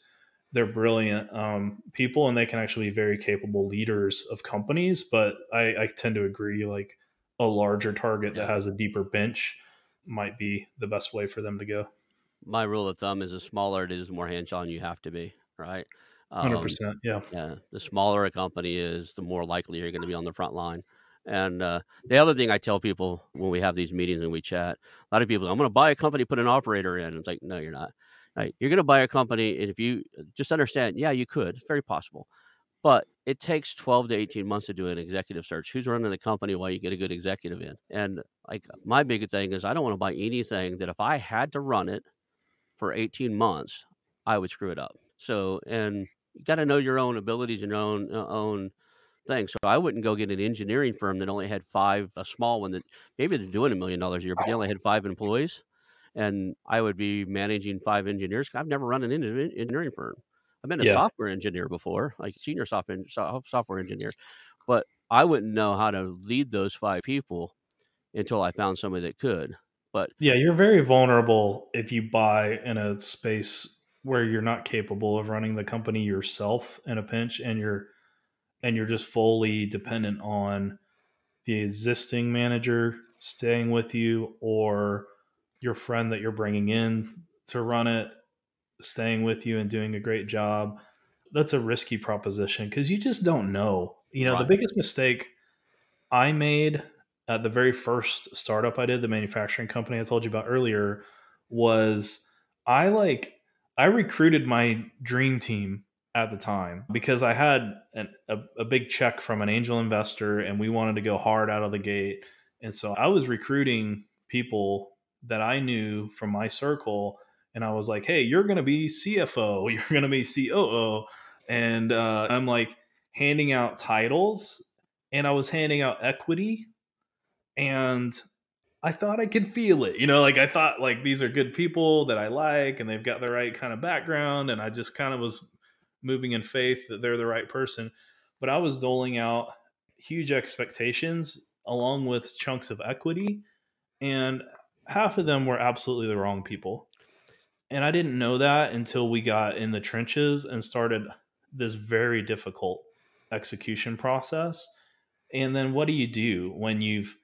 they're brilliant um, people, and they can actually be very capable leaders of companies. But I, I tend to agree, like a larger target that has a deeper bench might be the best way for them to go. My rule of thumb is the smaller it is, the more hands-on you have to be, right? Um, one hundred percent, yeah. Yeah. The smaller a company is, the more likely you're going to be on the front line. And uh, the other thing I tell people when we have these meetings and we chat, a lot of people, I'm going to buy a company, put an operator in. It's like, no, you're not. Right? You're going to buy a company. And if you just understand, yeah, you could. It's very possible. But it takes twelve to eighteen months to do an executive search. Who's running the company while you get a good executive in? And like my big thing is, I don't want to buy anything that if I had to run it for eighteen months, I would screw it up. So, and you got to know your own abilities and your own, uh, own thing. So I wouldn't go get an engineering firm that only had five, a small one that maybe they're doing a million dollars a year, but they only had five employees. And I would be managing five engineers. I've never run an engineering firm. I've been a yeah. software engineer before, like senior software, software engineer, but I wouldn't know how to lead those five people until I found somebody that could. But yeah, you're very vulnerable if you buy in a space where you're not capable of running the company yourself in a pinch, and you're and you're just fully dependent on the existing manager staying with you, or your friend that you're bringing in to run it, staying with you and doing a great job. That's a risky proposition, because you just don't know. You know, right. The biggest mistake I made at the very first startup I did, the manufacturing company I told you about earlier, was I like, I recruited my dream team at the time, because I had an, a, a big check from an angel investor, and we wanted to go hard out of the gate. And so I was recruiting people that I knew from my circle. And I was like, hey, you're going to be C F O, you're going to be C O O. And uh, I'm like handing out titles, and I was handing out equity. And I thought I could feel it, you know, like I thought like these are good people that I like, and they've got the right kind of background. And I just kind of was moving in faith that they're the right person. But I was doling out huge expectations along with chunks of equity, and half of them were absolutely the wrong people. And I didn't know that until we got in the trenches and started this very difficult execution process. And then what do you do when you've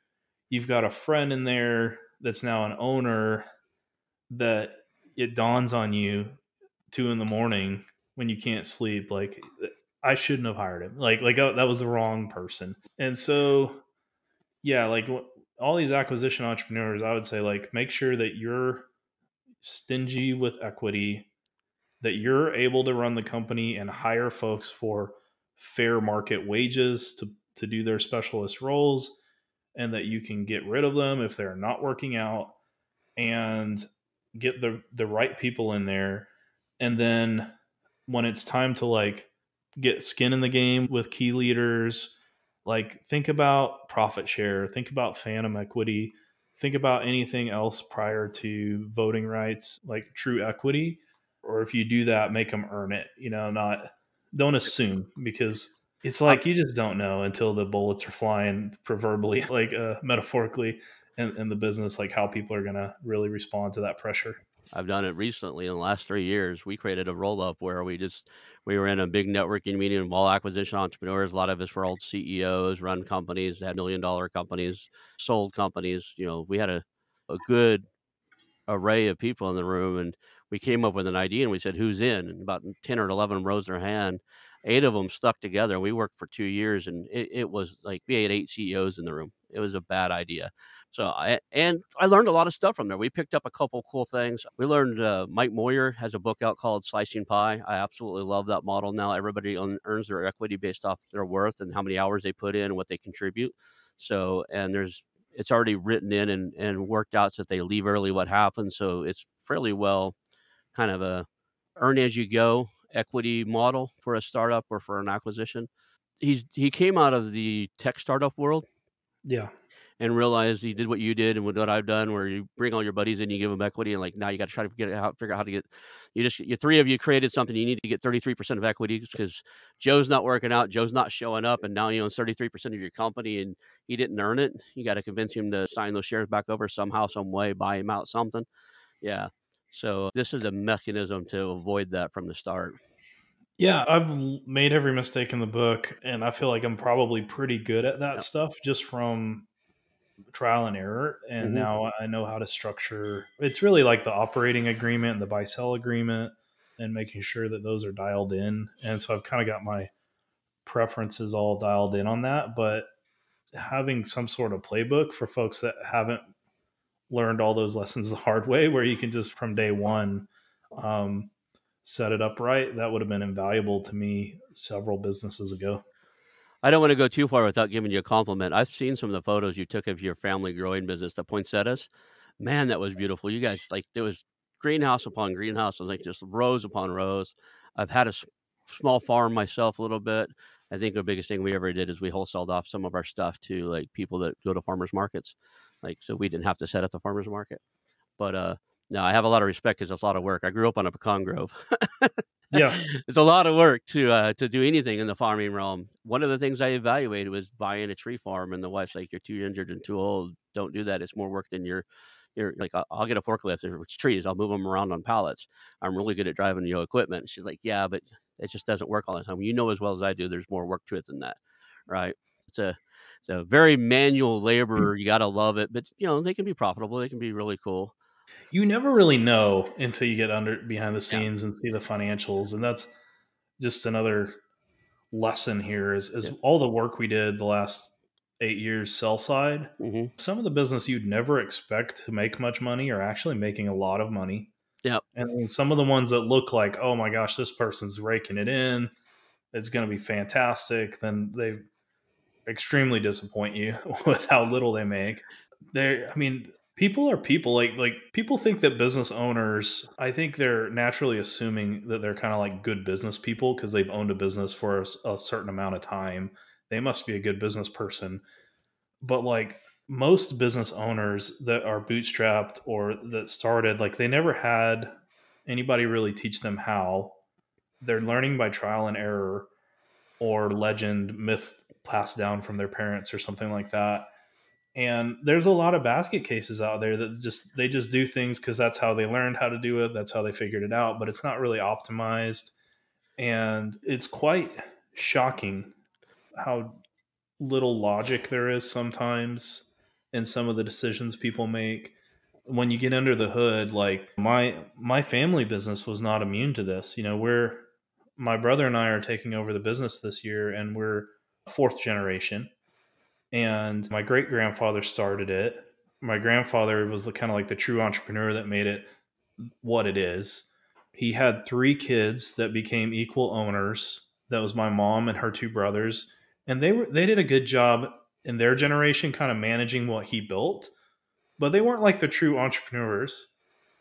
you've got a friend in there that's now an owner that it dawns on you two in the morning when you can't sleep, like, I shouldn't have hired him. Like, like oh, that was the wrong person. And so, yeah, like all these acquisition entrepreneurs, I would say, like, make sure that you're stingy with equity, that you're able to run the company and hire folks for fair market wages to, to do their specialist roles, and that you can get rid of them if they're not working out, and get the, the right people in there. And then when it's time to, like, get skin in the game with key leaders, like, think about profit share, think about phantom equity, think about anything else prior to voting rights, like true equity. Or if you do that, make them earn it, you know, not, don't assume, because it's like, you just don't know until the bullets are flying, proverbially, like uh, metaphorically, in, in the business, like how people are going to really respond to that pressure. I've done it recently in the last three years. We created a roll up where we just, we were in a big networking meeting of all acquisition entrepreneurs. A lot of us were old C E Os, run companies, had million dollar companies, sold companies. You know, we had a, a good array of people in the room, and we came up with an idea, and we said, who's in? And about ten or eleven rose their hand. Eight of them stuck together. We worked for two years, and it, it was like we had eight C E Os in the room. It was a bad idea. So I and I learned a lot of stuff from there. We picked up a couple cool things. We learned uh, Mike Moyer has a book out called Slicing Pie. I absolutely love that model now. Everybody on, earns their equity based off their worth and how many hours they put in and what they contribute. So and there's it's already written in and, and worked out so that they leave early what happens. So it's fairly well kind of a earn as you go equity model for a startup or for an acquisition. He's he came out of the tech startup world, yeah, and realized he did what you did and what I've done, where you bring all your buddies in, you give them equity, and like now you got to try to get out, figure out how to get. You just you three of you created something. You need to get thirty-three percent of equity because Joe's not working out, Joe's not showing up, and now he owns thirty-three percent of your company, and he didn't earn it. You got to convince him to sign those shares back over somehow, some way, buy him out something. Yeah. So this is a mechanism to avoid that from the start. Yeah, I've made every mistake in the book, and I feel like I'm probably pretty good at that yeah. stuff just from trial and error. And mm-hmm. now I know how to structure. It's really like the operating agreement and the buy-sell agreement and making sure that those are dialed in. And so I've kind of got my preferences all dialed in on that. But having some sort of playbook for folks that haven't learned all those lessons the hard way, where you can just from day one um, set it up right. That would have been invaluable to me several businesses ago. I don't want to go too far without giving you a compliment. I've seen some of the photos you took of your family growing business, the poinsettias. Man, that was beautiful. You guys, like, there was greenhouse upon greenhouse. It was like just rows upon rows. I've had a s- small farm myself a little bit. I think the biggest thing we ever did is we wholesaled off some of our stuff to like people that go to farmers markets. Like, so we didn't have to set up the farmer's market, but, uh, no, I have a lot of respect because it's a lot of work. I grew up on a pecan grove. Yeah. It's a lot of work to, uh, to do anything in the farming realm. One of the things I evaluated was buying a tree farm, and the wife's like, you're too injured and too old. Don't do that. It's more work than you're, you're like, I'll get a forklift. It's trees. I'll move them around on pallets. I'm really good at driving, you know, equipment. She's like, yeah, but it just doesn't work all the time. You know, as well as I do, there's more work to it than that. Right. It's a, it's a very manual labor. You got to love it, but you know, they can be profitable. They can be really cool. You never really know until you get under behind the scenes yeah. and see the financials. And that's just another lesson here is, is yeah. all the work we did the last eight years, sell side, mm-hmm. some of the business you'd never expect to make much money are actually making a lot of money. Yeah. And some of the ones that look like, oh my gosh, this person's raking it in, it's going to be fantastic. Then they extremely disappoint you with how little they make. They're, I mean, people are people. Like, like people think that business owners, I think they're naturally assuming that they're kind of like good business people because they've owned a business for a, a certain amount of time. They must be a good business person. But like most business owners that are bootstrapped or that started, like they never had anybody really teach them how. They're learning by trial and error or legend, myth passed down from their parents or something like that. And there's a lot of basket cases out there that just, they just do things because that's how they learned how to do it. That's how they figured it out, but it's not really optimized. And it's quite shocking how little logic there is sometimes in some of the decisions people make. When you get under the hood, like my, my family business was not immune to this. You know, we're, my brother and I are taking over the business this year, and we're fourth generation. And my great grandfather started it. My grandfather was the kind of like the true entrepreneur that made it what it is. He had three kids that became equal owners. That was my mom and her two brothers. And they were, they did a good job in their generation, kind of managing what he built, but they weren't like the true entrepreneurs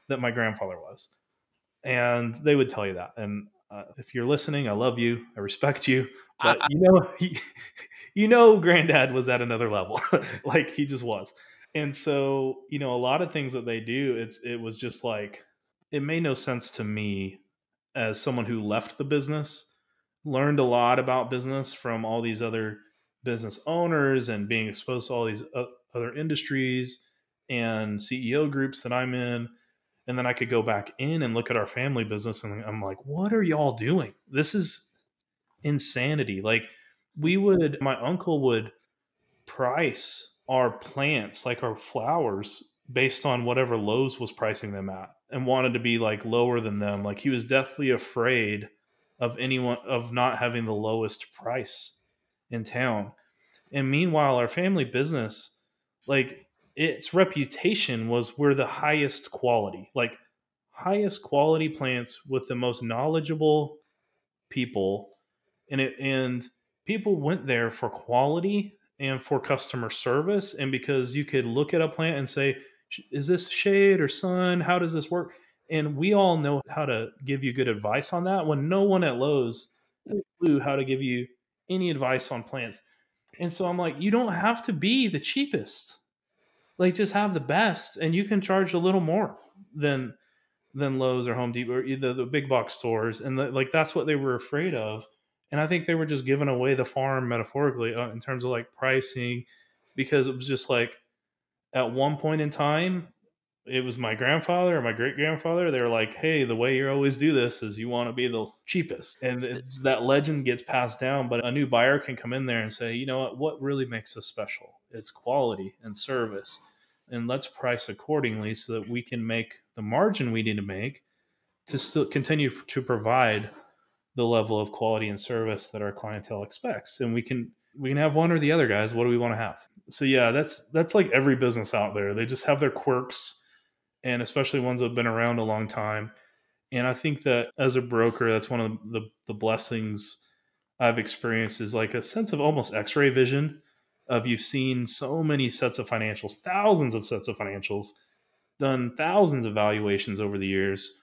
that my grandfather was. And they would tell you that. And uh, if you're listening, I love you. I respect you. But I, you know, he, you know, granddad was at another level. Like he just was. And so, you know, a lot of things that they do, it's, it was just like, it made no sense to me as someone who left the business, learned a lot about business from all these other business owners and being exposed to all these other industries and C E O groups that I'm in. And then I could go back in and look at our family business, and I'm like, what are y'all doing? This is insanity. Like we would, my uncle would price our plants, like our flowers, based on whatever Lowe's was pricing them at, and wanted to be like lower than them. Like he was deathly afraid of anyone, of not having the lowest price in town. And meanwhile, our family business, like its reputation was we're the highest quality, like highest quality plants with the most knowledgeable people. And it, and people went there for quality and for customer service. And because you could look at a plant and say, is this shade or sun? How does this work? And we all know how to give you good advice on that when no one at Lowe's knew how to give you any advice on plants. And so I'm like, you don't have to be the cheapest. Like just have the best, and you can charge a little more than than Lowe's or Home Depot or the, the big box stores. And the, like that's what they were afraid of. And I think they were just giving away the farm metaphorically uh, in terms of like pricing, because it was just like at one point in time, it was my grandfather or my great grandfather. They were like, hey, the way you always do this is you want to be the cheapest. And it's, that legend gets passed down, but a new buyer can come in there and say, you know what, what really makes us special? It's quality and service, and let's price accordingly so that we can make the margin we need to make to still continue to provide the level of quality and service that our clientele expects. And we can, we can have one or the other, guys. What do we want to have? So yeah, that's, that's like every business out there. They just have their quirks, and especially ones that have been around a long time. And I think that as a broker, that's one of the, the blessings I've experienced is like a sense of almost x-ray vision of you've seen so many sets of financials, thousands of sets of financials, done thousands of valuations over the years,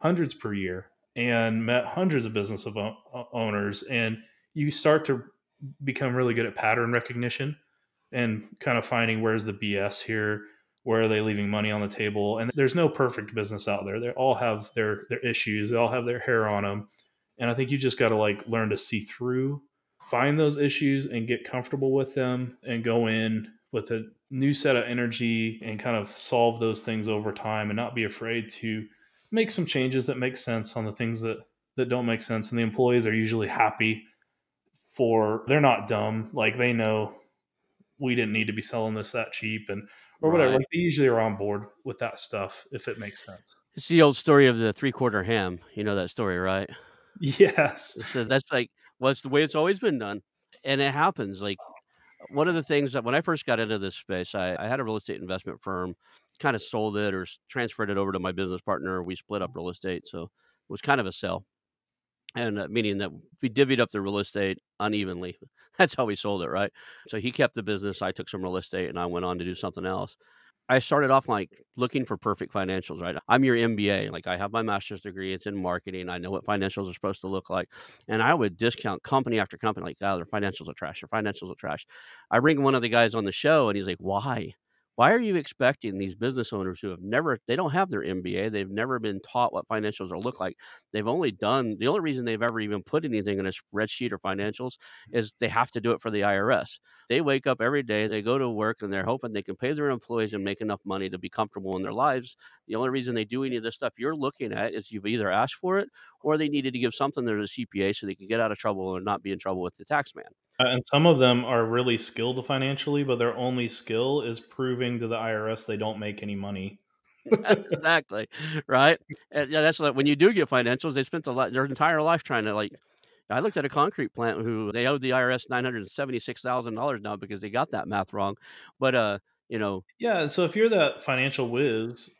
hundreds per year, and met hundreds of business of owners. And you start to become really good at pattern recognition and kind of finding where's the B S here, where are they leaving money on the table? And there's no perfect business out there. They all have their, their issues. They all have their hair on them. And I think you just got to like learn to see through, find those issues and get comfortable with them, and go in with a new set of energy and kind of solve those things over time, and not be afraid to make some changes that make sense on the things that, that don't make sense. And the employees are usually happy for, they're not dumb. Like they know we didn't need to be selling this that cheap and or whatever. Right. Like they usually are on board with that stuff if it makes sense. It's the old story of the three quarter ham. You know that story, right? Yes. So that's like, well, it's the way it's always been done. And it happens. Like one of the things that when I first got into this space, I, I had a real estate investment firm, kind of sold it or transferred it over to my business partner. We split up real estate. So it was kind of a sale. And uh, meaning that we divvied up the real estate unevenly. That's how we sold it, right? So he kept the business. I took some real estate and I went on to do something else. I started off like looking for perfect financials, right? I'm your M B A. Like I have my master's degree. It's in marketing. I know what financials are supposed to look like. And I would discount company after company. Like, oh, their financials are trash. Their financials are trash. I bring one of the guys on the show and he's like, why? Why are you expecting these business owners who have never, they don't have their M B A, they've never been taught what financials will look like. They've only done, the only reason they've ever even put anything in a spreadsheet or financials is they have to do it for the I R S. They wake up every day, they go to work, and they're hoping they can pay their employees and make enough money to be comfortable in their lives. The only reason they do any of this stuff you're looking at is you've either asked for it or they needed to give something to the C P A so they could get out of trouble or not be in trouble with the tax man. And some of them are really skilled financially, but their only skill is proving to the I R S they don't make any money. Exactly. Right. And yeah, that's like when you do get financials, they spent a lot, their entire life trying to like, I looked at a concrete plant who they owed the I R S nine hundred seventy-six thousand dollars now because they got that math wrong. But, uh, you know. Yeah. So if you're that financial whiz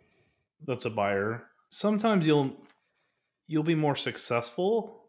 that's a buyer, sometimes you'll, you'll be more successful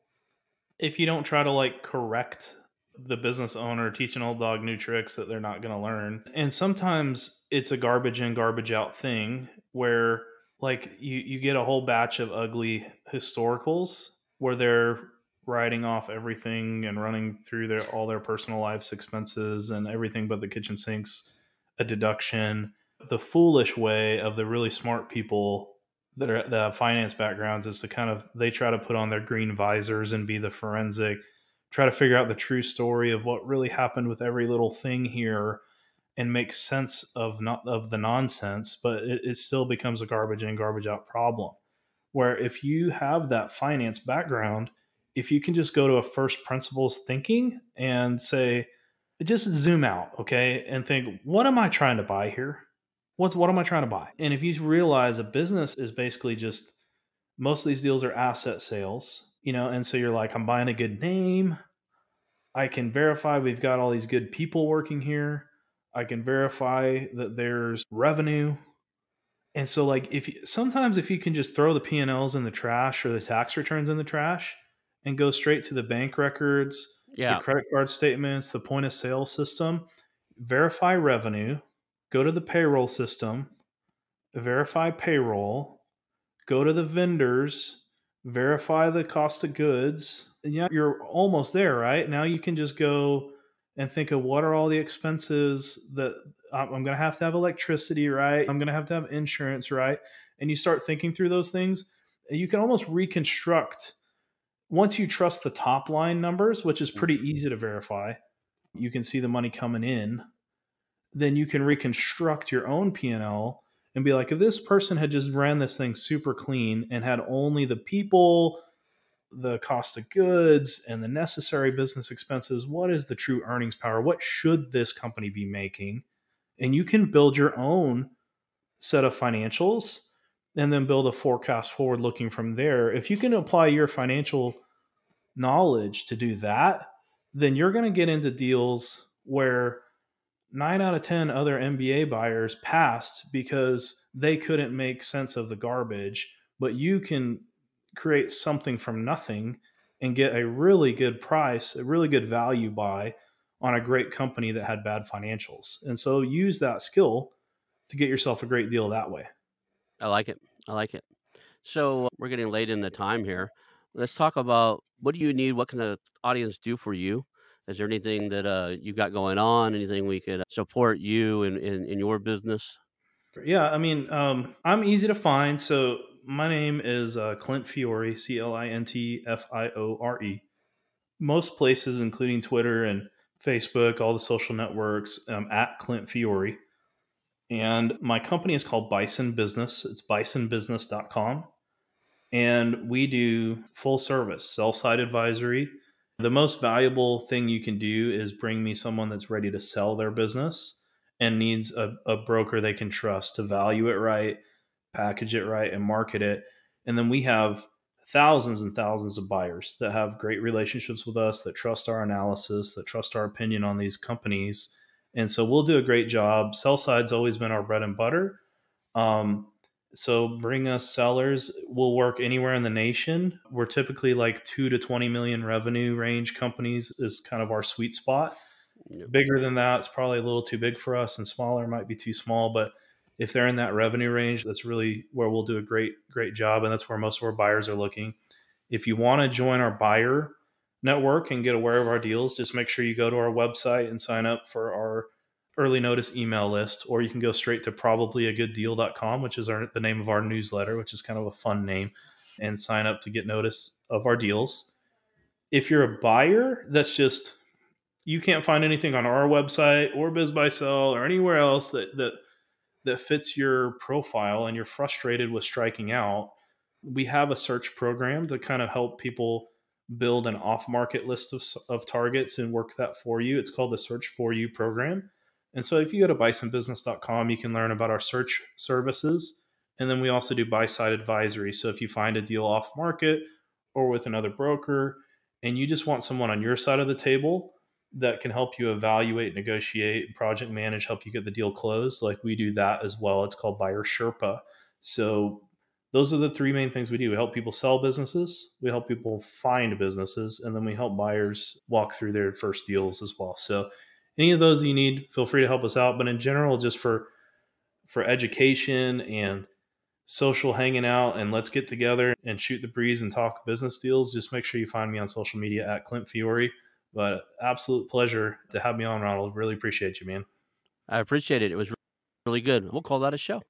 if you don't try to like correct the business owner, teach an old dog new tricks that they're not going to learn. And sometimes it's a garbage in, garbage out thing where like you, you get a whole batch of ugly historicals where they're writing off everything and running through their, all their personal life's expenses and everything but the kitchen sinks, a deduction. The foolish way of the really smart people that are that have finance backgrounds is to kind of, they try to put on their green visors and be the forensic, try to figure out the true story of what really happened with every little thing here and make sense of not of the nonsense, but it, it still becomes a garbage in, garbage out problem. Where if you have that finance background, if you can just go to a first principles thinking and say, just zoom out, okay, and think, what am I trying to buy here? What's what am I trying to buy? And if you realize a business is basically just, most of these deals are asset sales. You know, and so you're like, I'm buying a good name. I can verify we've got all these good people working here. I can verify that there's revenue. And so like if you, sometimes if you can just throw the P and L's in the trash or the tax returns in the trash and go straight to the bank records, yeah. the credit card statements, the point of sale system, verify revenue, go to the payroll system, verify payroll, go to the vendors, verify the cost of goods. Yeah, you're almost there, right? Now you can just go and think of what are all the expenses that I'm going to have to have electricity, right? I'm going to have to have insurance, right? And you start thinking through those things. You can almost reconstruct once you trust the top line numbers, which is pretty easy to verify. You can see the money coming in. Then you can reconstruct your own P and L and be like, if this person had just ran this thing super clean and had only the people, the cost of goods, and the necessary business expenses, what is the true earnings power? What should this company be making? And you can build your own set of financials and then build a forecast forward looking from there. If you can apply your financial knowledge to do that, then you're going to get into deals where Nine out of ten other M B A buyers passed because they couldn't make sense of the garbage, but you can create something from nothing and get a really good price, a really good value buy on a great company that had bad financials. And so use that skill to get yourself a great deal that way. I like it. I like it. So we're getting late in the time here. Let's talk about what do you need? What can the audience do for you? Is there anything that uh, you've got going on? Anything we could support you in, in, in your business? Yeah, I mean, um, I'm easy to find. So my name is uh, Clint Fiore, C L I N T F I O R E. Most places, including Twitter and Facebook, all the social networks, I'm at Clint Fiore. And my company is called Bison Business. It's bison business dot com. And we do full service, sell-side advisory. The most valuable thing you can do is bring me someone that's ready to sell their business and needs a, a broker they can trust to value it right, package it right, and market it. And then we have thousands and thousands of buyers that have great relationships with us, that trust our analysis, that trust our opinion on these companies. And so we'll do a great job. Sell side's always been our bread and butter. Um, So bring us sellers. We'll work anywhere in the nation. We're typically like two to twenty million revenue range companies is kind of our sweet spot. Yep. Bigger than that, it's probably a little too big for us, and smaller might be too small. But if they're in that revenue range, that's really where we'll do a great, great job. And that's where most of our buyers are looking. If you want to join our buyer network and get aware of our deals, just make sure you go to our website and sign up for our early notice email list, or you can go straight to probably a good deal dot com, which is our, the name of our newsletter, which is kind of a fun name, and sign up to get notice of our deals. If you're a buyer, that's just, you can't find anything on our website or BizBuySell or anywhere else that, that, that fits your profile, and you're frustrated with striking out, we have a search program to kind of help people build an off-market list of, of targets and work that for you. It's called the Search For You program. And so if you go to bison business dot com, you can learn about our search services. And then we also do buy-side advisory. So if you find a deal off-market or with another broker, and you just want someone on your side of the table that can help you evaluate, negotiate, project manage, help you get the deal closed, like we do that as well. It's called Buyer Sherpa. So those are the three main things we do. We help people sell businesses, we help people find businesses, and then we help buyers walk through their first deals as well. So any of those you need, feel free to help us out. But in general, just for for education and social hanging out, and let's get together and shoot the breeze and talk business deals, just make sure you find me on social media at Clint Fiore. But absolute pleasure to have me on, Ronald. Really appreciate you, man. I appreciate it. It was really good. We'll call that a show.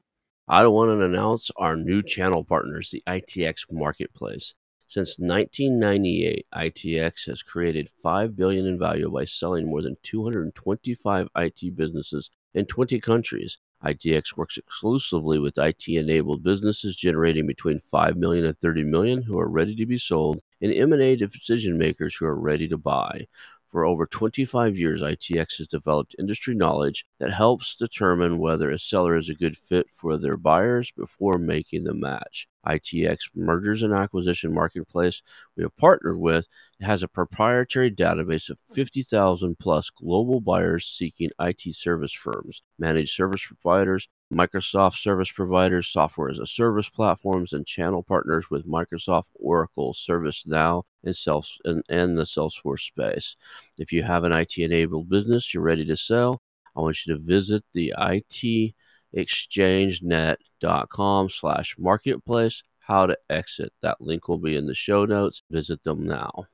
I want to announce our new channel partners, the I T X Marketplace. Since nineteen ninety-eight, I T X has created five billion dollars in value by selling more than two hundred twenty-five I T businesses in twenty countries. I T X works exclusively with I T-enabled businesses generating between five million dollars and thirty million dollars who are ready to be sold, and M and A decision makers who are ready to buy. For over twenty-five years, I T X has developed industry knowledge that helps determine whether a seller is a good fit for their buyers before making the match. I T X Mergers and Acquisition Marketplace we have partnered with has a proprietary database of fifty thousand plus global buyers seeking I T service firms, managed service providers, Microsoft service providers, software as a service platforms, and channel partners with Microsoft, Oracle, ServiceNow, and, self, and, and the Salesforce space. If you have an I T-enabled business you're ready to sell, I want you to visit the itexchangenet.com slash marketplace, how to exit. That link will be in the show notes. Visit them now.